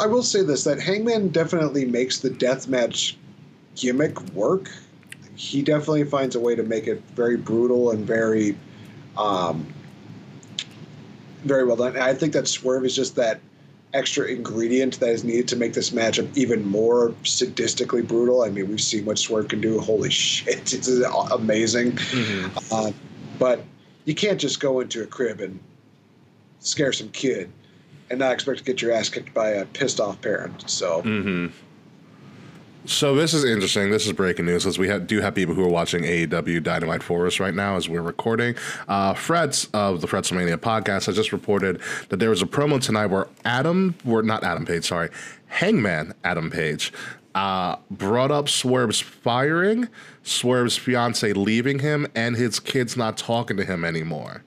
I will say this, that Hangman definitely makes the deathmatch gimmick work. He definitely finds a way to make it very brutal and very, very well done. And I think that Swerve is just that extra ingredient that is needed to make this matchup even more sadistically brutal. I mean, we've seen what Swerve can do. Holy shit, it's amazing. Mm-hmm. But you can't just go into a crib and scare some kid and not expect to get your ass kicked by a pissed-off parent. So So this is interesting. This is breaking news, as we do have people who are watching AEW Dynamite for us right now as we're recording. Frets of the Fretsomania podcast has just reported that there was a promo tonight where Hangman Adam Page brought up Swerve's firing, Swerve's fiance leaving him, and his kids not talking to him anymore.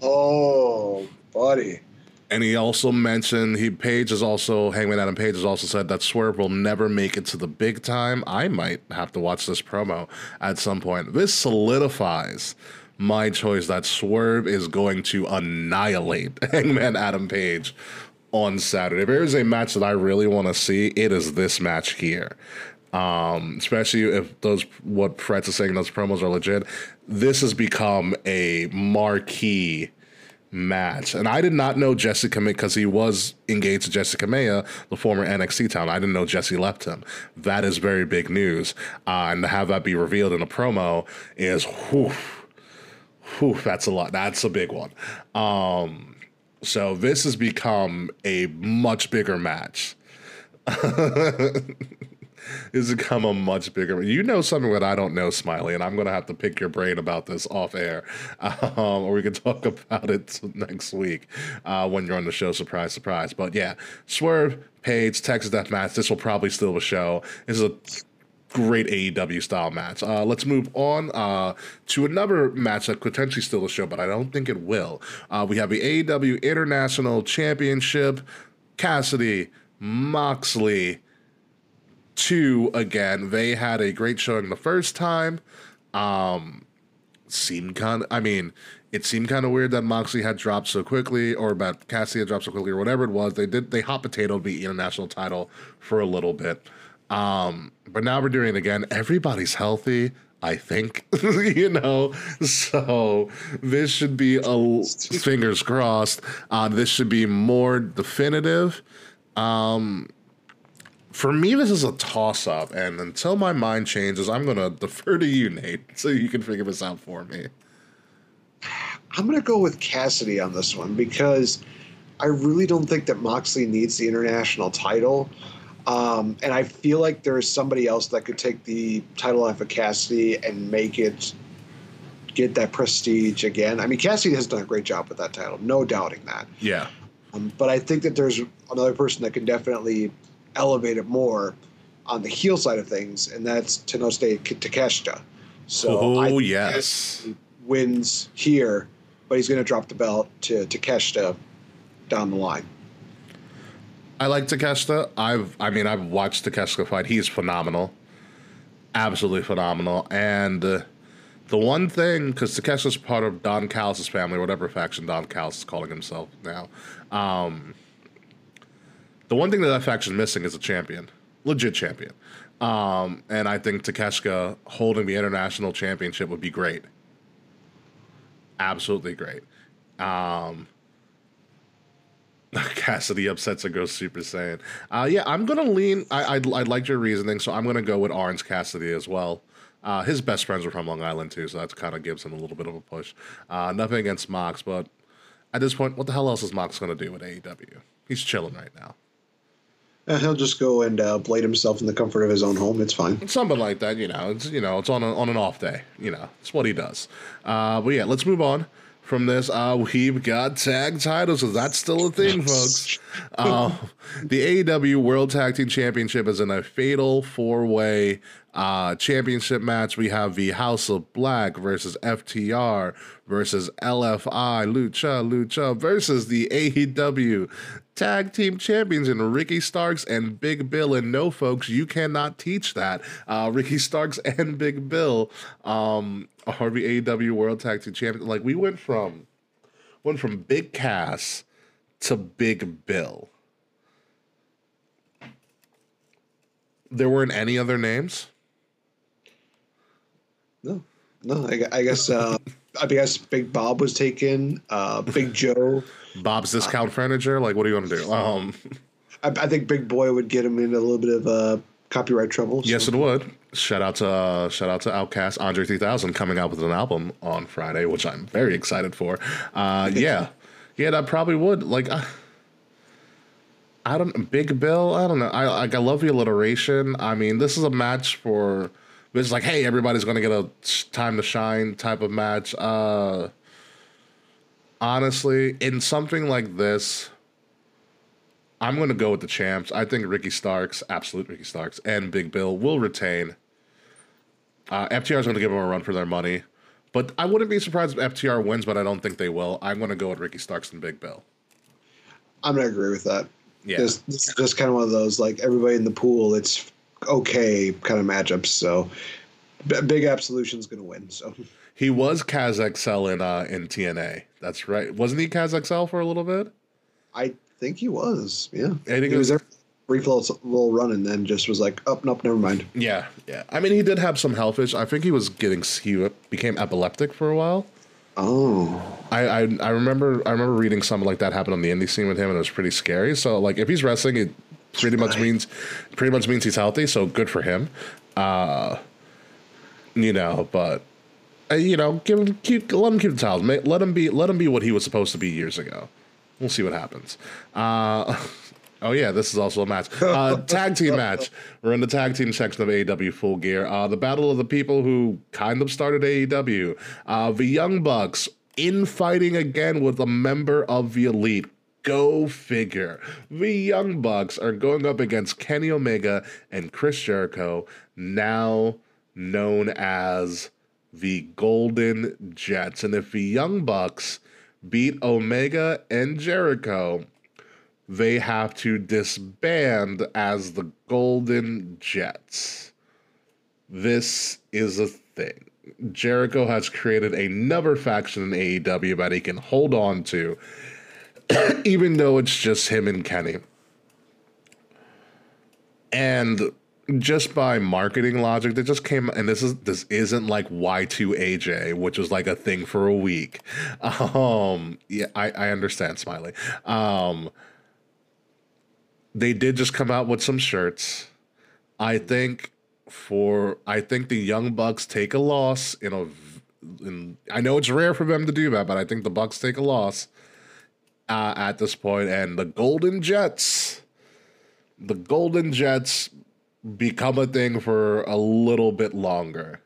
Oh, buddy. And he also mentioned Hangman Adam Page has also said that Swerve will never make it to the big time. I might have to watch this promo at some point. This solidifies my choice that Swerve is going to annihilate Hangman Adam Page on Saturday. If there is a match that I really want to see, it is this match here. Especially if what Fretz is saying, those promos are legit. This has become a marquee match. And I did not know Jesse Kamea, because he was engaged to Jesse Kamea, the former NXT talent. I didn't know Jesse left him. That is very big news. And to have that be revealed in a promo is, that's a lot. That's a big one. So this has become a much bigger match. You know something that I don't know, Smiley, and I'm going to have to pick your brain about this off air. Or we can talk about it next week when you're on the show. Surprise, surprise. But yeah, Swerve, Page, Texas Deathmatch. This will probably steal the show. This is a great AEW style match. Let's move on to another match that could potentially steal the show, but I don't think it will. We have the AEW International Championship. Cassidy, Moxley, 2 again. They had a great showing the first time. It seemed kind of weird that Moxley had dropped so quickly, or that Cassidy had dropped so quickly, or whatever it was. They hot potatoed the international title for a little bit. But now we're doing it again. Everybody's healthy, I think. So this should be fingers crossed. This should be more definitive. For me, this is a toss-up, and until my mind changes, I'm going to defer to you, Nate, so you can figure this out for me. I'm going to go with Cassidy on this one, because I really don't think that Moxley needs the international title, and I feel like there is somebody else that could take the title off of Cassidy and make it get that prestige again. I mean, Cassidy has done a great job with that title, no doubting that. Yeah. But I think that there's another person that can definitely elevate it more on the heel side of things, and that's Tenosuke Takeshita. He wins here, but he's going to drop the belt to Takeshita down the line. I like Takeshita. I've watched Takeshita fight. He's phenomenal, absolutely phenomenal. And the one thing, because Takeshita's part of Don Callis' family, whatever faction Don Callis is calling himself now. The one thing that that faction is missing is a champion, legit champion. And I think Takeshka holding the international championship would be great. Absolutely great. Cassidy upsets and goes Super Saiyan. Yeah, I'm going to lean. I liked your reasoning, so I'm going to go with Orange Cassidy as well. His best friends were from Long Island, too, so that kind of gives him a little bit of a push. Nothing against Mox, but at this point, what the hell else is Mox going to do with AEW? He's chilling right now. He'll just go and blade himself in the comfort of his own home. It's fine. Something like that, you know. It's, you know, it's on an off day. You know, it's what he does. But yeah, let's move on from this. We've got tag titles, so that's still a thing, folks. The AEW World Tag Team Championship is in a fatal four-way championship match. We have the House of Black versus FTR versus LFI, Lucha versus the AEW Tag Team Champions and Ricky Starks and Big Bill. And no, folks, you cannot teach that. Ricky Starks and Big Bill are the AEW World Tag Team Champions. Like, we went from Big Cass to Big Bill. There weren't any other names? No. I guess Big Bob was taken. Big Joe. Bob's Discount Furniture. Like, what are you going to do? I think Big Boy would get him into a little bit of copyright trouble. So. Yes, it would. Shout out to Outkast Andre 3000 coming out with an album on Friday, which I'm very excited for. Yeah, that probably would. Like, I don't. Big Bill. I don't know. I love the alliteration. I mean, this is a match for. This is like, hey, everybody's going to get a time to shine type of match. Honestly, in something like this, I'm going to go with the champs. I think Ricky Starks, absolute Ricky Starks, and Big Bill will retain. FTR's going to give them a run for their money. But I wouldn't be surprised if FTR wins, but I don't think they will. I'm going to go with Ricky Starks and Big Bill. I'm going to agree with that. Yeah. This is just kind of one of those, like, everybody in the pool, it's okay kind of matchups, so Big Absolution's gonna win. So he was Kaz XL in TNA. That's right. Wasn't he Kaz XL for a little bit? I think he was. Yeah, I think he was there for a brief little run, and then just was like, oh, nope, never mind. Yeah. I mean, he did have some health issues. I think he became epileptic for a while. Oh, I remember reading something like that happened on the indie scene with him, and it was pretty scary. So like, if he's wrestling, it pretty much means he's healthy, so good for him. Let him keep the titles. Let him be what he was supposed to be years ago. We'll see what happens. Oh yeah, this is also a match. Tag team match. We're in the tag team section of AEW Full Gear. The battle of the people who kind of started AEW. The Young Bucks infighting again with a member of the Elite. Go figure. The Young Bucks are going up against Kenny Omega and Chris Jericho, now known as the Golden Jets. And if the Young Bucks beat Omega and Jericho, they have to disband as the Golden Jets. This is a thing. Jericho has created another faction in AEW that he can hold on to, even though it's just him and Kenny. And just by marketing logic, they just came, and this isn't like Y2AJ, which was like a thing for a week. Yeah, I understand, Smiley. They did just come out with some shirts. I think the Young Bucks take a loss in I know it's rare for them to do that, but I think the Bucks take a loss. At this point, and the Golden Jets become a thing for a little bit longer.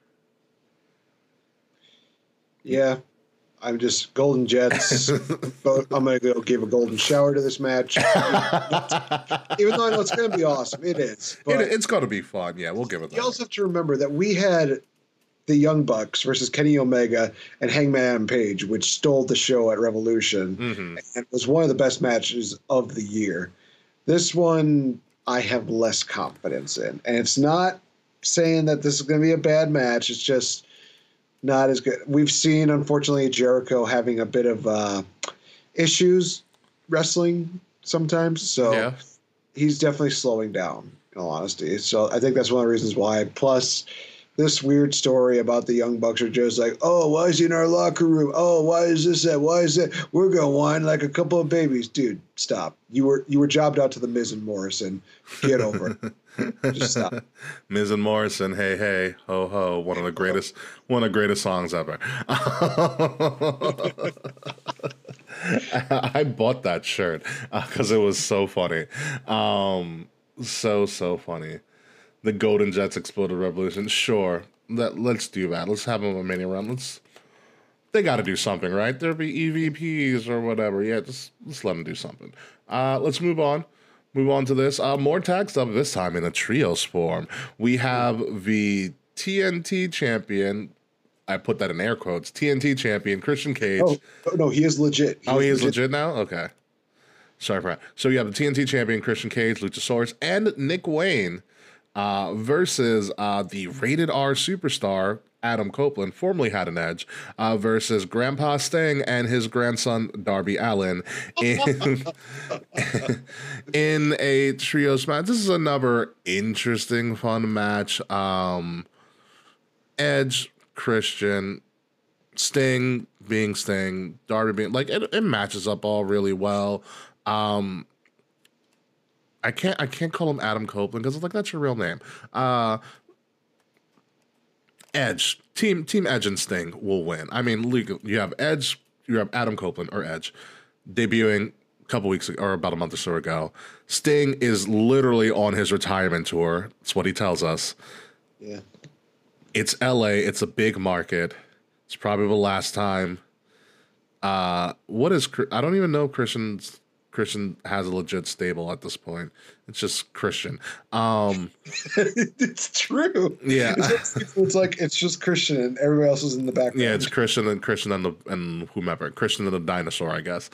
Yeah, I'm just Golden Jets. I'm going to go give a golden shower to this match. Even though I know it's going to be awesome. It is. But it's going to be fun. Yeah, we'll give it that. You also have to remember that we had the Young Bucks versus Kenny Omega and Hangman Adam Page, which stole the show at Revolution, mm-hmm. and was one of the best matches of the year. This one I have less confidence in, and it's not saying that this is going to be a bad match. It's just not as good. We've seen, unfortunately, Jericho having a bit of issues wrestling sometimes, so yeah. he's definitely slowing down, in all honesty. So I think that's one of the reasons why. Plus, this weird story about the Young Bucks are just like, oh, why is he in our locker room? Oh, why is this that? Why is that? We're going to whine like a couple of babies. Dude, stop. You were jobbed out to the Miz and Morrison. Get over it. Just stop. Miz and Morrison, hey, hey, ho, ho. One of the greatest songs ever. I bought that shirt because it was so funny. So funny. The Golden Jets exploded revolution. Sure, let's do that. Let's have them a mini run. They got to do something, right? There'll be EVPs or whatever. Yeah, just let them do something. Let's move on. Move on to this. More tag stuff this time in a trios form. We have the TNT champion. I put that in air quotes. TNT champion Christian Cage. Oh no, he is legit. He is legit now. Okay, sorry for that. So you have the TNT champion Christian Cage, Luchasaurus, and Nick Wayne. Versus the Rated R superstar, Adam Copeland, formerly Had an Edge, versus Grandpa Sting and his grandson, Darby Allin, in a trios match. This is another interesting, fun match. Edge, Christian, Sting being Sting, Darby being... Like, it matches up all really well. I can't call him Adam Copeland because it's like that's your real name. Edge team Edge and Sting will win. I mean, legal. You have Edge, you have Adam Copeland or Edge, debuting a couple weeks ago, or about a month or so ago. Sting is literally on his retirement tour. That's what he tells us. Yeah, it's LA. It's a big market. It's probably the last time. I don't even know Christian's. Christian has a legit stable at this point. It's just Christian. It's true. Yeah, it's just Christian and everybody else is in the background. Yeah, it's Christian and whomever. Christian and the dinosaur, I guess.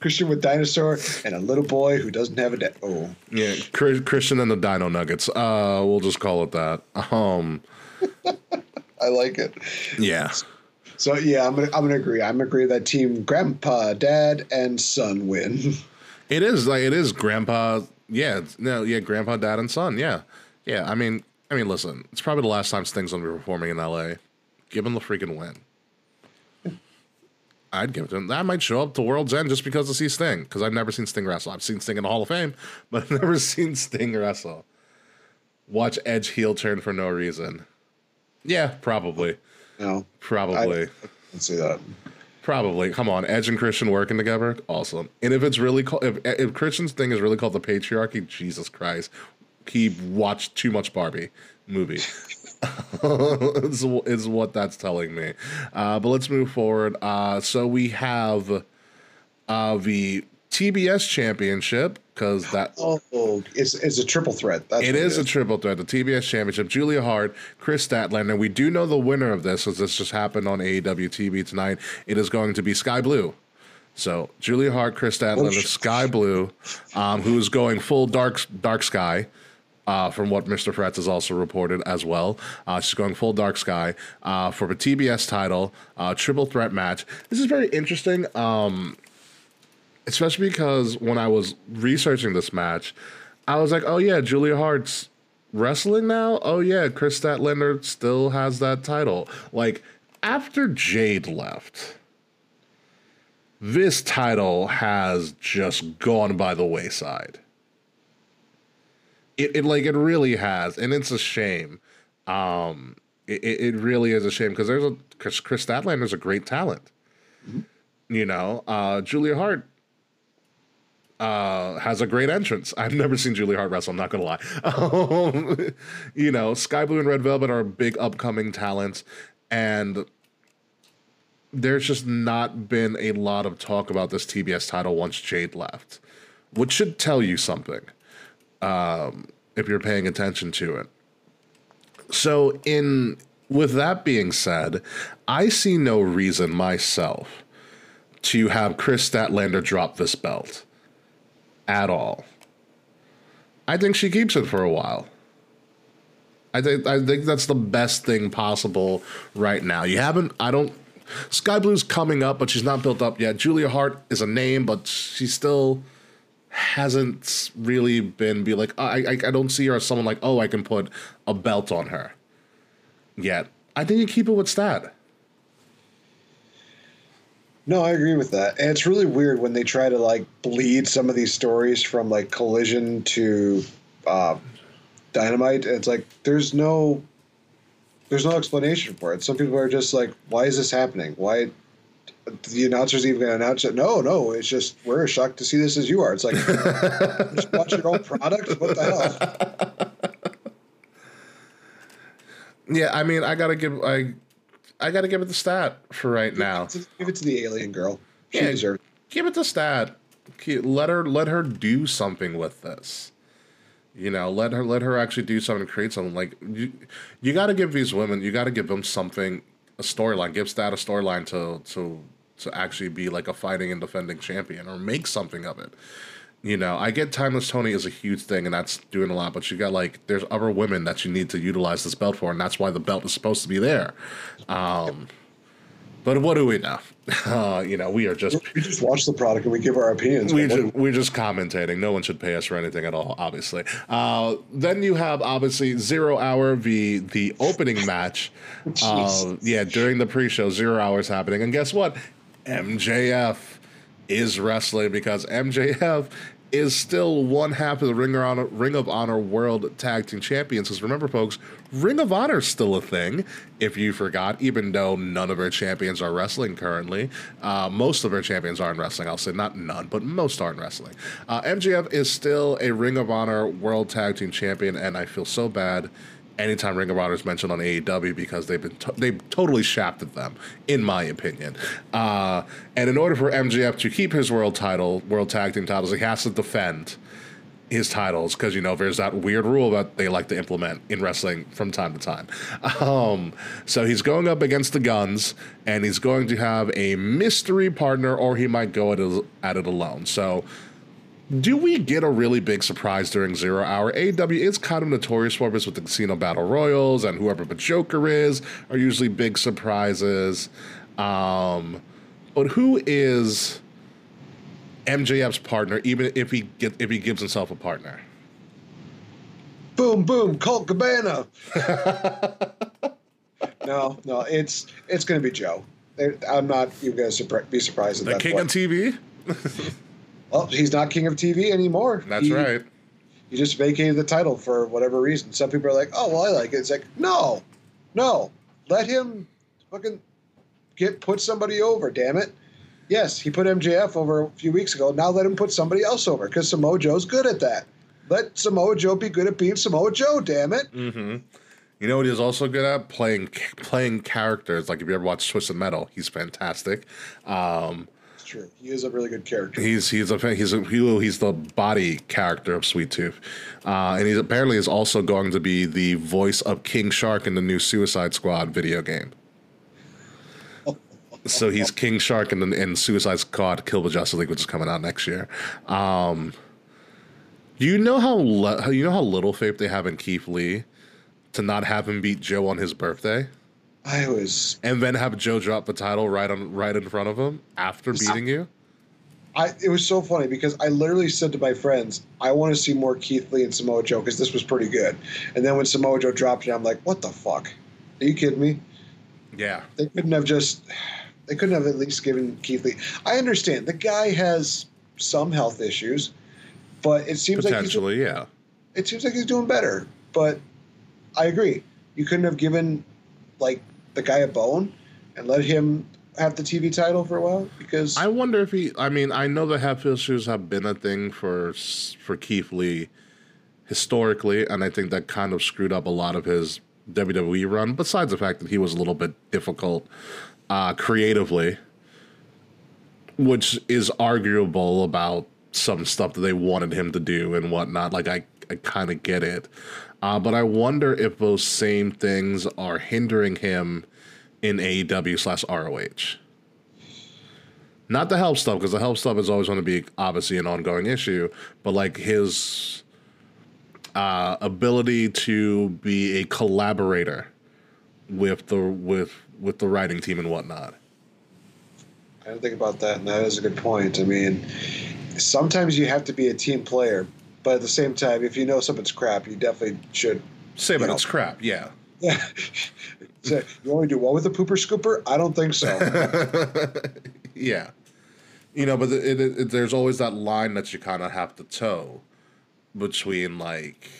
Christian with dinosaur and a little boy who doesn't have a dad. Oh, yeah, Christian and the Dino Nuggets. We'll just call it that. I like it. Yeah. So yeah, I'm gonna agree. I'm agree that team Grandpa, Dad, and Son win. It is Grandpa. Yeah, no, yeah, Grandpa, Dad, and Son. Yeah, yeah. I mean, listen, it's probably the last time Sting's gonna be performing in L.A. Give him the freaking win. Yeah. I'd give it to him. I might show up to World's End just because to see Sting because I've never seen Sting wrestle. I've seen Sting in the Hall of Fame, but I've never seen Sting wrestle. Watch Edge heel turn for no reason. Yeah, probably. No, probably. I can see that. Probably. Come on, Edge and Christian working together, awesome. And if it's really called, if Christian's thing is really called the patriarchy, Jesus Christ, he watched too much Barbie movie. Is what that's telling me. But let's move forward. So we have the TBS Championship because that it's a triple threat. It is a triple threat. The TBS Championship, Julia Hart, Chris Statlander. We do know the winner of this as this just happened on AEW TV tonight. It is going to be Sky Blue. So Julia Hart, Chris Statlander, Sky Blue, who is going full dark sky. From what Mr. Fretz has also reported as well. She's going full dark sky for the TBS title, triple threat match. This is very interesting. Especially because when I was researching this match, I was like, oh, yeah, Julia Hart's wrestling now? Oh, yeah, Chris Statlander still has that title. Like, after Jade left, this title has just gone by the wayside. It really has, and it's a shame. It really is a shame because Chris Statlander's a great talent. Mm-hmm. You know, Julia Hart has a great entrance. I've never seen Julia Hart wrestle, I'm not gonna lie. You know, Sky Blue and Red Velvet are big upcoming talents, and there's just not been a lot of talk about this TBS title once Jade left, which should tell you something if you're paying attention to it. So with that being said, I see no reason myself to have Chris Statlander drop this belt at all. I think she keeps it for a while. I think that's the best thing possible right now. Sky Blue's coming up, but she's not built up yet. Julia Hart is a name, but she still hasn't really been like, I don't see her as someone like, oh, I can put a belt on her yet. I think you keep it with Stat. No, I agree with that. And it's really weird when they try to, like, bleed some of these stories from, like, Collision to Dynamite. It's like, there's no explanation for it. Some people are just like, why is this happening? Why the announcer's even going to announce it? No, it's just, we're as shocked to see this as you are. It's like, just watch your own product? What the hell? Yeah, I mean, I gotta give it the Stat for right now. Give it to the alien girl. She deserves it. Give it the Stat. Let her do something with this. You know, let her actually do something, create something. Like you gotta give these women, you gotta give them something, a storyline. Give Stat a storyline to actually be like a fighting and defending champion, or make something of it. You know, I get Timeless Tony is a huge thing, and that's doing a lot, but you got, like, there's other women that you need to utilize this belt for, and that's why the belt is supposed to be there. But what do we know? You know, we are just... We just watch the product, and we give our opinions. We're just commentating. No one should pay us for anything at all, obviously. Then you have, obviously, Zero Hour, the opening match. During the pre-show, Zero Hour's happening, and guess what? MJF is wrestling, because MJF is still one half of the Ring of Honor World Tag Team Champions. Because remember, folks, Ring of Honor is still a thing, if you forgot, even though none of our champions are wrestling currently. Most of our champions aren't wrestling. I'll say not none, but most aren't wrestling. MJF is still a Ring of Honor World Tag Team Champion, and I feel so bad anytime Ring of Honor is mentioned on AEW, because they've totally shafted them, in my opinion. And in order for MJF to keep his world tag team titles, he has to defend his titles, because, you know, there's that weird rule that they like to implement in wrestling from time to time. So he's going up against the Guns, and he's going to have a mystery partner, or he might go at it alone. So do we get a really big surprise during Zero Hour? AEW is kind of notorious for this with the Casino Battle Royals, and whoever the Joker is are usually big surprises. But who is MJF's partner, even if he gives himself a partner? Boom, boom, Colt Cabana. No, it's going to be Joe. I'm not even going to be surprised at that. The king of TV? Well, he's not king of TV anymore. That's right. He just vacated the title for whatever reason. Some people are like, oh, well, I like it. It's like, no. Let him fucking put somebody over, damn it. Yes, he put MJF over a few weeks ago. Now let him put somebody else over, because Samoa Joe's good at that. Let Samoa Joe be good at being Samoa Joe, damn it. Mm-hmm. You know what he's also good at? Playing characters. Like, if you ever watch Twisted Metal, he's fantastic. True. He is a really good character. He's the body character of Sweet Tooth, and he apparently is also going to be the voice of King Shark in the new Suicide Squad video game. So he's King Shark in Suicide Squad Kill the Justice League, which is coming out next year. You know how little faith they have in Keith Lee to not have him beat Joe on his birthday. And then have Joe drop the title right in front of him after beating you. It was so funny, because I literally said to my friends, I want to see more Keith Lee and Samoa Joe, because this was pretty good. And then when Samoa Joe dropped it, I'm like, what the fuck? Are you kidding me? Yeah. They couldn't have at least given Keith Lee. I understand the guy has some health issues, but it seems It seems like he's doing better. But I agree, you couldn't have given, like, the guy a bone and let him have the TV title for a while? Because I wonder if he... I mean, I know the health issues have been a thing for Keith Lee historically, and I think that kind of screwed up a lot of his WWE run, besides the fact that he was a little bit difficult creatively, which is arguable about some stuff that they wanted him to do and whatnot. Like, I kind of get it. But I wonder if those same things are hindering him in AEW/ROH. Not the help stuff, because the help stuff is always going to be obviously an ongoing issue, but like his ability to be a collaborator with the writing team and whatnot. I didn't think about that, and that is a good point. I mean, sometimes you have to be a team player, but at the same time, if you know something's crap, you definitely should say that it's crap. Yeah. Yeah. So, you want me to do well with a pooper scooper? I don't think so. Yeah. You know, but there's always that line that you kind of have to toe between, like,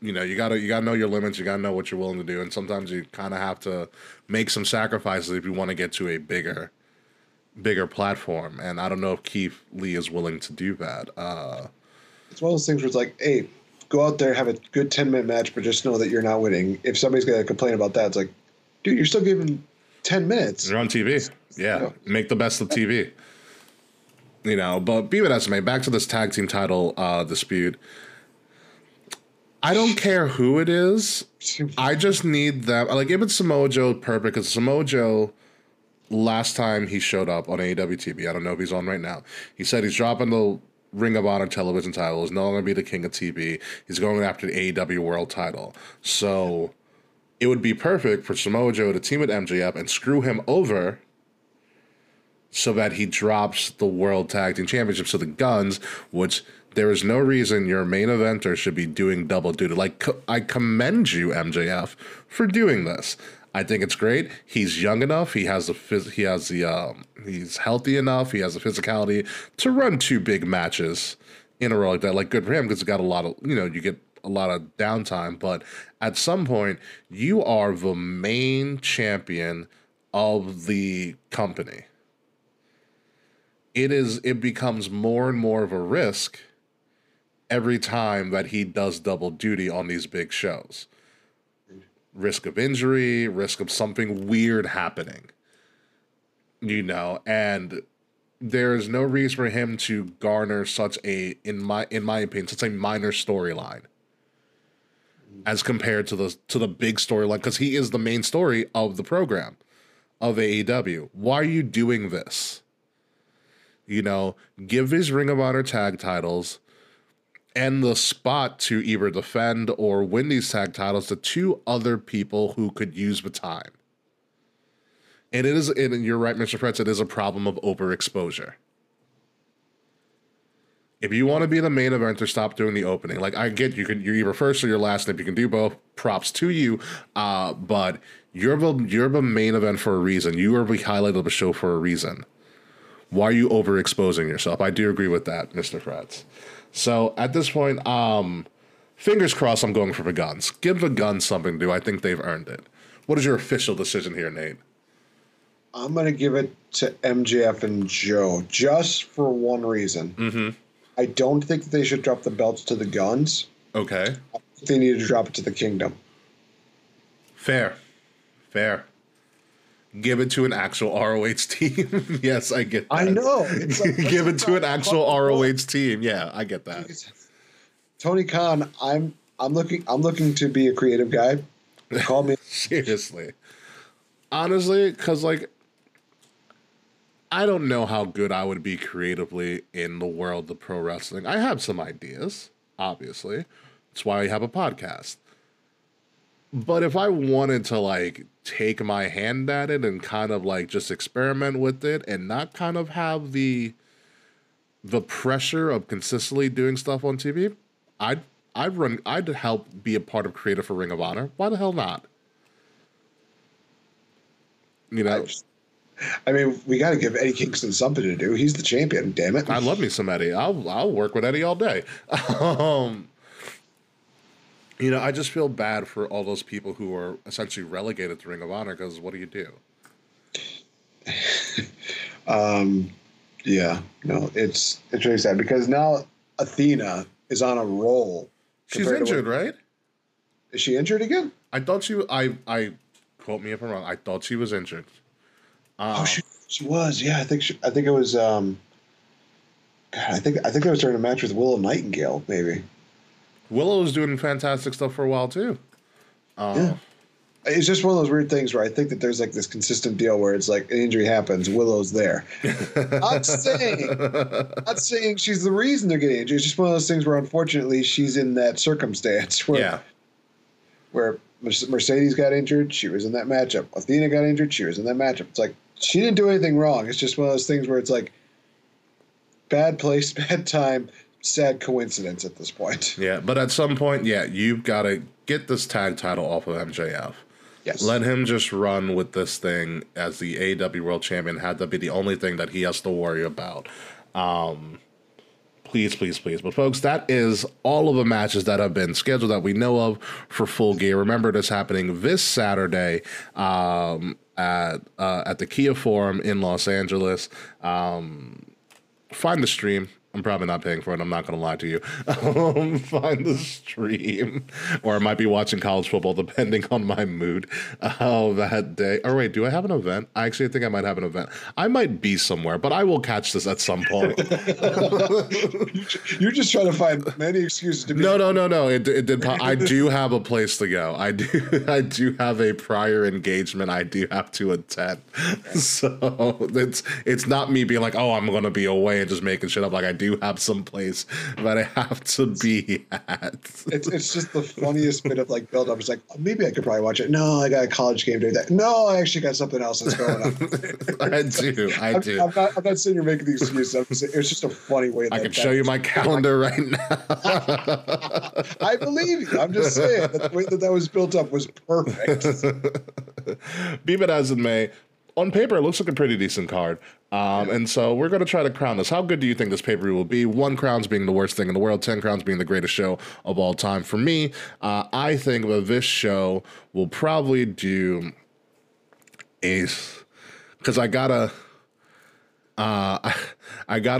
you know, you gotta know your limits. You gotta know what you're willing to do, and sometimes you kind of have to make some sacrifices if you want to get to a bigger platform. And I don't know if Keith Lee is willing to do that. It's one of those things where it's like, hey, go out there, have a good 10-minute match, but just know that you're not winning. If somebody's gonna complain about that, it's like, dude, you're still giving 10 minutes. You're on TV. Yeah, you know, make the best of TV. You know, but be what it may, back to this tag team title dispute. I don't care who it is. I just need them. Like, if it's Samoa Joe, perfect. Because Samoa Joe, last time he showed up on AEW TV, I don't know if he's on right now, he said he's dropping the Ring of Honor television title. He's no longer going to be the king of TV. He's going after the AEW world title. So it would be perfect for Samoa Joe to team with MJF and screw him over so that he drops the World Tag Team Championship to the Guns, which... There is no reason your main eventer should be doing double duty. Like, I commend you, MJF, for doing this. I think it's great. He's young enough. He has the he's healthy enough. He has the physicality to run two big matches in a row like that. Like, good for him, because it got a lot of, you know, you get a lot of downtime. But at some point, you are the main champion of the company. It becomes more and more of a risk every time that he does double duty on these big shows. Risk of injury, risk of something weird happening, you know, and there is no reason for him to garner such a, in my opinion, such a minor storyline as compared to the big storyline, because he is the main story of the program of AEW. Why are you doing this? You know, give his Ring of Honor tag titles and the spot to either defend or win these tag titles to two other people who could use the time. And it is, and you're right, Mr. Fretz, it is a problem of overexposure. If you want to be the main eventer, stop doing the opening. Like, I get you're either first or you're last, and if you can do both, props to you. But you're the main event for a reason. You are the highlight of the show for a reason. Why are you overexposing yourself? I do agree with that, Mr. Fretz. So at this point, fingers crossed, I'm going for the Guns. Give the Guns something to do. I think they've earned it. What is your official decision here, Nate? I'm going to give it to MJF and Joe, just for one reason. Mm-hmm. I don't think that they should drop the belts to the Guns. Okay. I think they need to drop it to the Kingdom. Fair. Give it to an actual ROH team. Yes, I get that. I know. It's like, give it to an actual ROH team. Yeah, I get that. Tony Khan, I'm looking to be a creative guy. Call me. Seriously. Honestly, because, like, I don't know how good I would be creatively in the world of pro wrestling. I have some ideas, obviously. That's why I have a podcast. But if I wanted to, like, take my hand at it and kind of, like, just experiment with it and not kind of have the pressure of consistently doing stuff on TV, I'd help be a part of creative for Ring of Honor. Why the hell not? You know? I mean, we got to give Eddie Kingston something to do. He's the champion, damn it. I love me some Eddie. I'll work with Eddie all day. You know, I just feel bad for all those people who are essentially relegated to Ring of Honor, because what do you do? Yeah, no, it's really sad, because now Athena is on a roll. She's injured, right? Is she injured again? I thought she. I quote me if I'm wrong. I thought she was injured. She was. Yeah, I think it was. God, I think it was during a match with Willow Nightingale, maybe. Willow's doing fantastic stuff for a while, too. Yeah. It's just one of those weird things where I think that there's, like, this consistent deal where it's like an injury happens, Willow's there. Not saying she's the reason they're getting injured. It's just one of those things where, unfortunately, she's in that circumstance where Mercedes got injured, she was in that matchup. Athena got injured, she was in that matchup. It's like, she didn't do anything wrong. It's just one of those things where it's like, bad place, bad time, sad coincidence at this point. Yeah, but at some point, yeah, you've got to get this tag title off of MJF. Yes. Let him just run with this thing as the AEW World Champion. Had to be the only thing that he has to worry about. Please, please, please. But folks, that is all of the matches that have been scheduled that we know of for Full Gear. Remember, this happening this Saturday at the Kia Forum in Los Angeles. Find the stream. I'm probably not paying for it. I'm not going to lie to you. Find the stream. Or I might be watching college football, depending on my mood that day. Oh, wait, do I have an event? I actually think I might have an event. I might be somewhere, but I will catch this at some point. You're just trying to find many excuses to be. No. It did. I do have a place to go. I do have a prior engagement I do have to attend. So it's not me being like, oh, I'm going to be away and just making shit up. Like, I do have some place that I have to be at. It's just the funniest bit of like build up. It's like, maybe I could probably watch it. No, I got a college game doing that. No, I actually got something else that's going on. I do. I'm not saying you're making these excuses. It's just a funny way. I can show you my calendar right now. I believe you. I'm just saying that the way that was built up was perfect. Be it as it may, on paper, it looks like a pretty decent card. And so we're going to try to crown this. How good do you think this pay-per-view will be? 1 crowns being the worst thing in the world, 10 crowns being the greatest show of all time. For me, I think that this show will probably do a... Because I gotta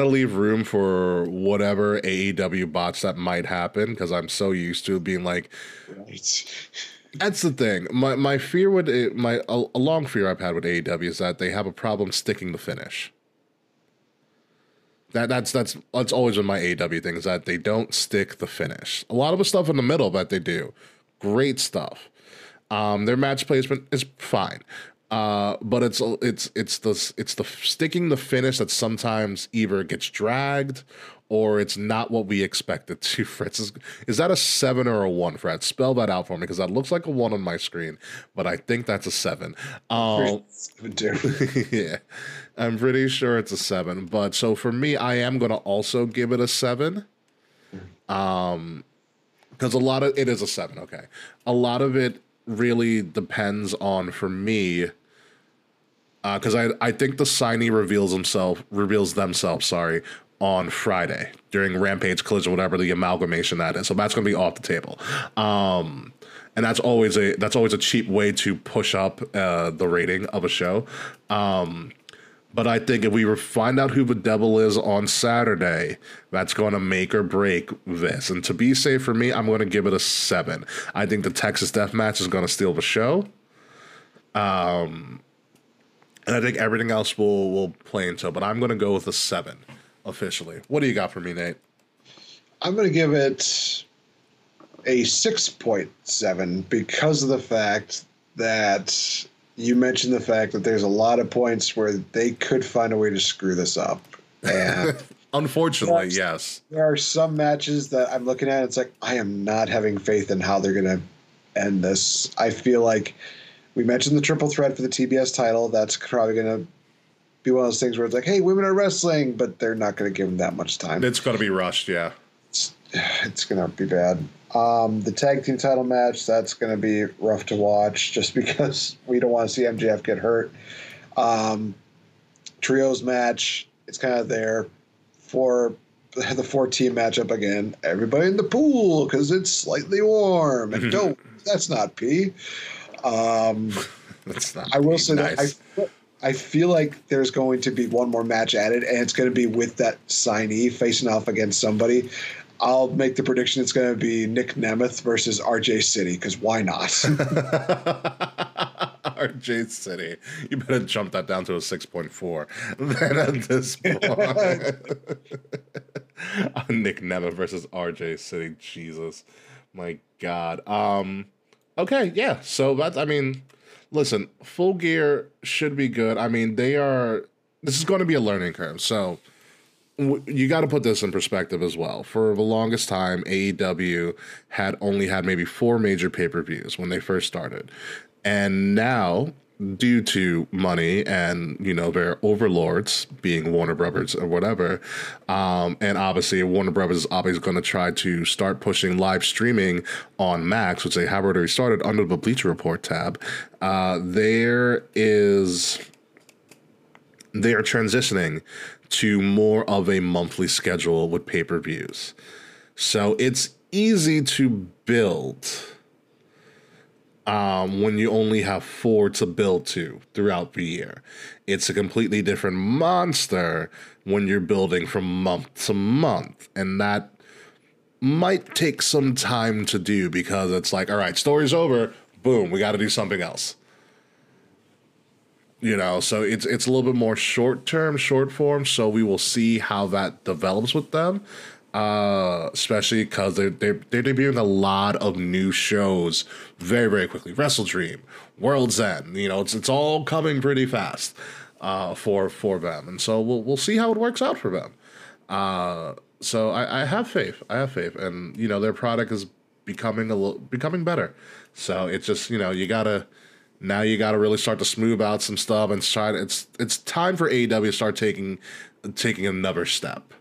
leave room for whatever AEW bots that might happen, because I'm so used to being like... Right. That's the thing. My fear with a long fear I've had with AEW is that they have a problem sticking the finish. That's always been my AEW thing, is that they don't stick the finish. A lot of the stuff in the middle that they do, great stuff. Their match placement is fine, but it's the sticking the finish that sometimes either gets dragged, or it's not what we expected to. Fritz, is that a 7 or a 1, Fred? Spell that out for me, because that looks like a 1 on my screen, but I think that's a 7. Yeah, I'm pretty sure it's a 7. But so for me, I am going to also give it a 7. Because a lot of it is a 7, okay. A lot of it really depends on, for me, because I think the signee reveals themselves on Friday during Rampage, Collision, whatever the amalgamation that is. So that's going to be off the table. And that's always a cheap way to push up the rating of a show. But I think if we find out who the devil is on Saturday, that's going to make or break this. And to be safe for me, I'm going to give it a 7. I think the Texas Death Match is going to steal the show. And I think everything else will play into, but I'm going to go with a 7. Officially. What do you got for me, Nate? I'm going to give it a 6.7 because of the fact that you mentioned the fact that there's a lot of points where they could find a way to screw this up. And unfortunately, yes. There are some matches that I'm looking at, it's like, I am not having faith in how they're going to end this. I feel like we mentioned the triple threat for the TBS title. That's probably going to be one of those things where it's like, hey, women are wrestling, but they're not going to give them that much time. It's going to be rushed, yeah. It's going to be bad. The tag team title match, that's going to be rough to watch just because we don't want to see MJF get hurt. Trios match, it's kind of there. For the 4-team matchup again, everybody in the pool because it's slightly warm. And don't, that's not pee. That's not. I will say nice. That I feel like there's going to be one more match added, and it's going to be with that signee facing off against somebody. I'll make the prediction it's going to be Nick Nemeth versus RJ City, because why not? RJ City. You better jump that down to a 6.4 then at this point. Nick Nemeth versus RJ City. Jesus. My God. Okay, yeah. So that's, I mean... Listen, Full Gear should be good. I mean, this is going to be a learning curve. So you got to put this in perspective as well. For the longest time, AEW had only had maybe 4 major pay-per-views when they first started. And now due to money and, you know, their overlords being Warner Brothers or whatever. And obviously Warner Brothers is obviously going to try to start pushing live streaming on Max, which they have already started under the Bleacher Report tab. They are transitioning to more of a monthly schedule with pay-per-views. So it's easy to build when you only have 4 to build to throughout the year. It's a completely different monster when you're building from month to month. And that might take some time to do because it's like, all right, story's over. Boom, we got to do something else. You know, so it's a little bit more short-term, short-form, so we will see how that develops with them, especially because they're debuting a lot of new shows very, very quickly. Wrestle Dream, World's End, you know, it's all coming pretty fast for them, and so we'll see how it works out for them. So I have faith, and, you know, their product is becoming better. So it's just, you know, you gotta really start to smooth out some stuff and try to, it's time for AEW to start taking another step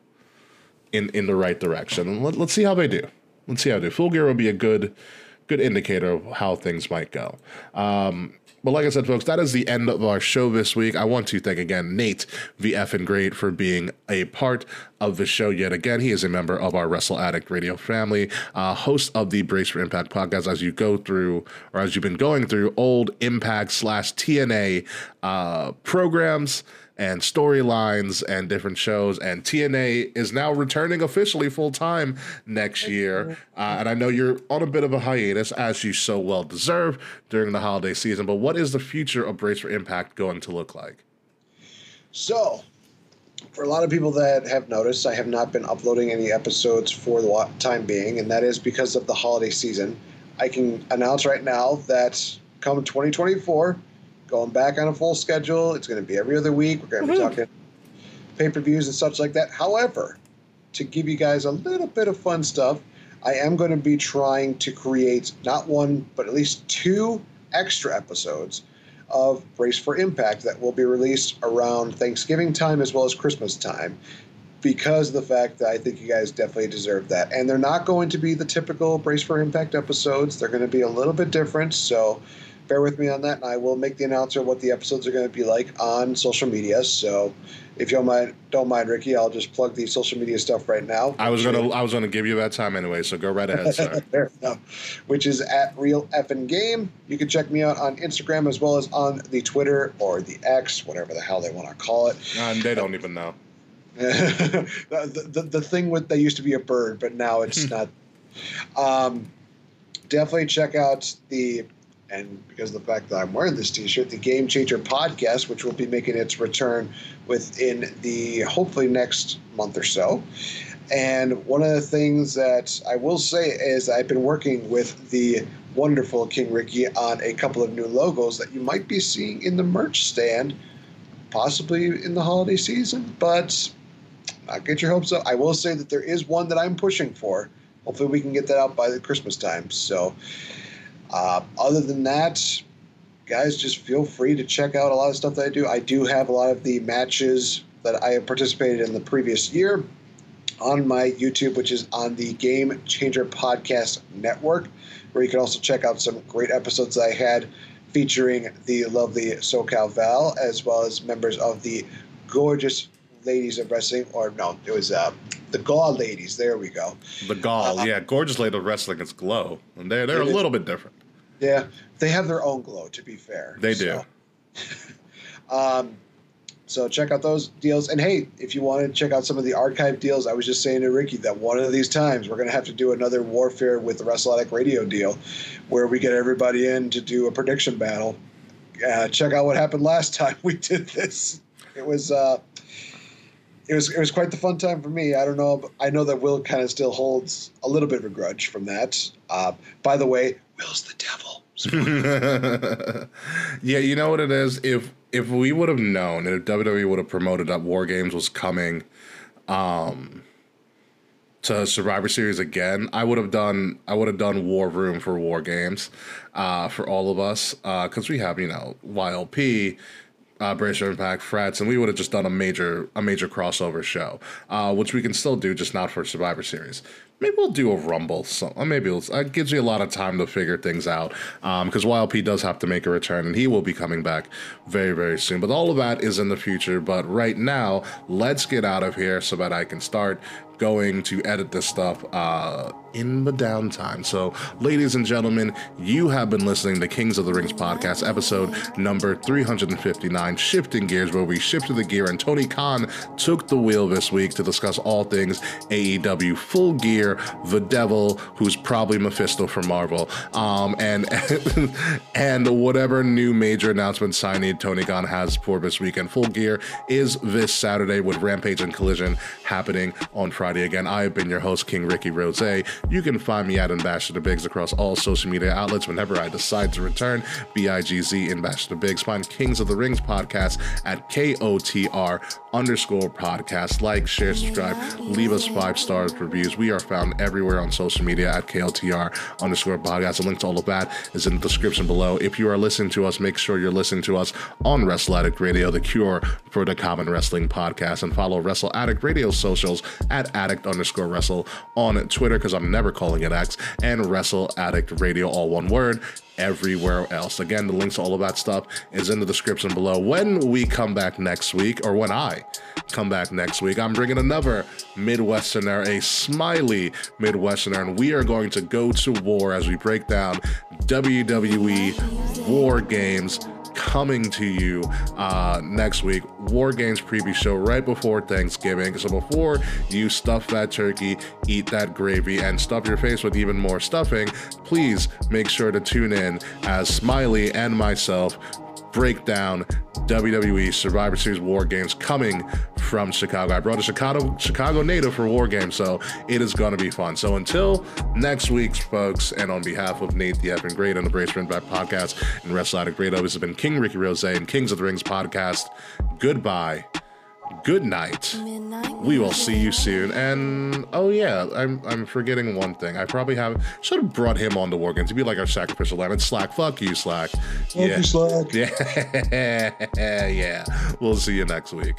in the right direction. And let's see how they do. Full Gear will be a good indicator of how things might go. But like I said, folks, that is the end of our show this week. I want to thank again Nate VF and Great for being a part of the show yet again. He is a member of our Wrestle Addict Radio family, host of the Brace for Impact podcast. As you go through, or as you've been going through, old Impact / TNA programs and storylines and different shows, and TNA is now returning officially full-time next year. And I know you're on a bit of a hiatus, as you so well deserve, during the holiday season, but what is the future of Brace for Impact going to look like? So, for a lot of people that have noticed, I have not been uploading any episodes for the time being, and that is because of the holiday season. I can announce right now that come 2024, going back on a full schedule. It's going to be every other week. We're going to be talking pay-per-views and such like that. However, to give you guys a little bit of fun stuff, I am going to be trying to create not one, but at least 2 extra episodes of Brace for Impact that will be released around Thanksgiving time as well as Christmas time, because of the fact that I think you guys definitely deserve that. And they're not going to be the typical Brace for Impact episodes. They're going to be a little bit different, so bear with me on that, and I will make the announcement of what the episodes are going to be like on social media. So, if you don't mind, Ricky, I'll just plug the social media stuff right now. I was gonna give you that time anyway, so go right ahead, sir. Fair enough. Which is @RealFNGame. You can check me out on Instagram as well as on the Twitter or the X, whatever the hell they want to call it. And they don't even know. the thing with, they used to be a bird, but now it's not. Definitely check out the. And because of the fact that I'm wearing this T-shirt, the Game Changer podcast, which will be making its return within the hopefully next month or so. And one of the things that I will say is I've been working with the wonderful King Ricky on a couple of new logos that you might be seeing in the merch stand, possibly in the holiday season. But not get your hopes up. I will say that there is one that I'm pushing for. Hopefully we can get that out by the Christmas time. So. Other than that, guys, just feel free to check out a lot of stuff that I do. I do have a lot of the matches that I have participated in the previous year on my YouTube, which is on the Game Changer Podcast Network, where you can also check out some great episodes I had featuring the lovely SoCal Val, as well as members of the gorgeous ladies of wrestling, or no, it was the Gaul ladies. There we go. The Gaul, yeah. Gorgeous Lady of Wrestling is Glow, and they're a little bit different. Yeah, they have their own glow, to be fair. They do. So check out those deals. And, hey, if you want to check out some of the archive deals, I was just saying to Ricky that one of these times we're going to have to do another Warfare with the Wrestle Addict Radio deal where we get everybody in to do a prediction battle. Check out what happened last time we did this. It was quite the fun time for me. I don't know. But I know that Will kind of still holds a little bit of a grudge from that. By the way, Will's the devil. Yeah, you know what it is? If we would have known, and if WWE would have promoted that War Games was coming to Survivor Series again, I would have done War Room for War Games for all of us, because we have, YLP, Brace for Impact, Frats, and we would have just done a major crossover show, which we can still do, just not for Survivor Series. Maybe we'll do a Rumble. So maybe it gives you a lot of time to figure things out, because YLP does have to make a return, and he will be coming back very, very soon. But all of that is in the future. But right now, let's get out of here so that I can start going to edit this stuff in the downtime. So, ladies and gentlemen, you have been listening to Kings of the Rings podcast, episode number 359, Shifting Gears, where we shifted the gear and Tony Khan took the wheel this week to discuss all things AEW Full Gear, the devil, who's probably Mephisto for Marvel, and whatever new major announcement signing Tony Khan has for this weekend. Full Gear is this Saturday, with Rampage and Collision happening on Friday. Again, I have been your host, King Ricky Rose. You can find me at Ambassador Biggs across all social media outlets whenever I decide to return. BIGZ Ambassador Biggs. Find Kings of the Rings podcast at KOTR_podcast. Like, share, subscribe, leave us 5 stars reviews. We are found everywhere on social media at KOTR_podcast. A link to all of that is in the description below. If you are listening to us, make sure you're listening to us on Wrestle Addict Radio, the cure for the common wrestling podcast, and follow Wrestle Addict Radio socials at addict_wrestle on Twitter, because I'm never calling it X, and Wrestle Addict Radio, all one word, everywhere else. Again, the links to all of that stuff is in the description below. When we come back next week, or when I come back next week, I'm bringing another Midwesterner, a smiley Midwesterner, and we are going to go to war as we break down WWE War Games, coming to you next week. War Games preview show right before Thanksgiving. So before you stuff that turkey, eat that gravy, and stuff your face with even more stuffing, please make sure to tune in as Smiley and myself break down WWE Survivor Series War Games, coming from Chicago. I brought a Chicago native for War Games, so it is going to be fun. So until next week, folks, and on behalf of Nate VF and Great and the Brace for Impact podcast and Wrestle Addict Radio, this has been King Ricky Rose and Kings of the Rings podcast. Goodbye. Good night. We will see you soon. And oh yeah, I'm forgetting one thing. I probably should have brought him on the War Games to be like our sacrificial lamb. It's Slack. Fuck you, Slack. Fuck you, Slack. Yeah. We'll see you next week.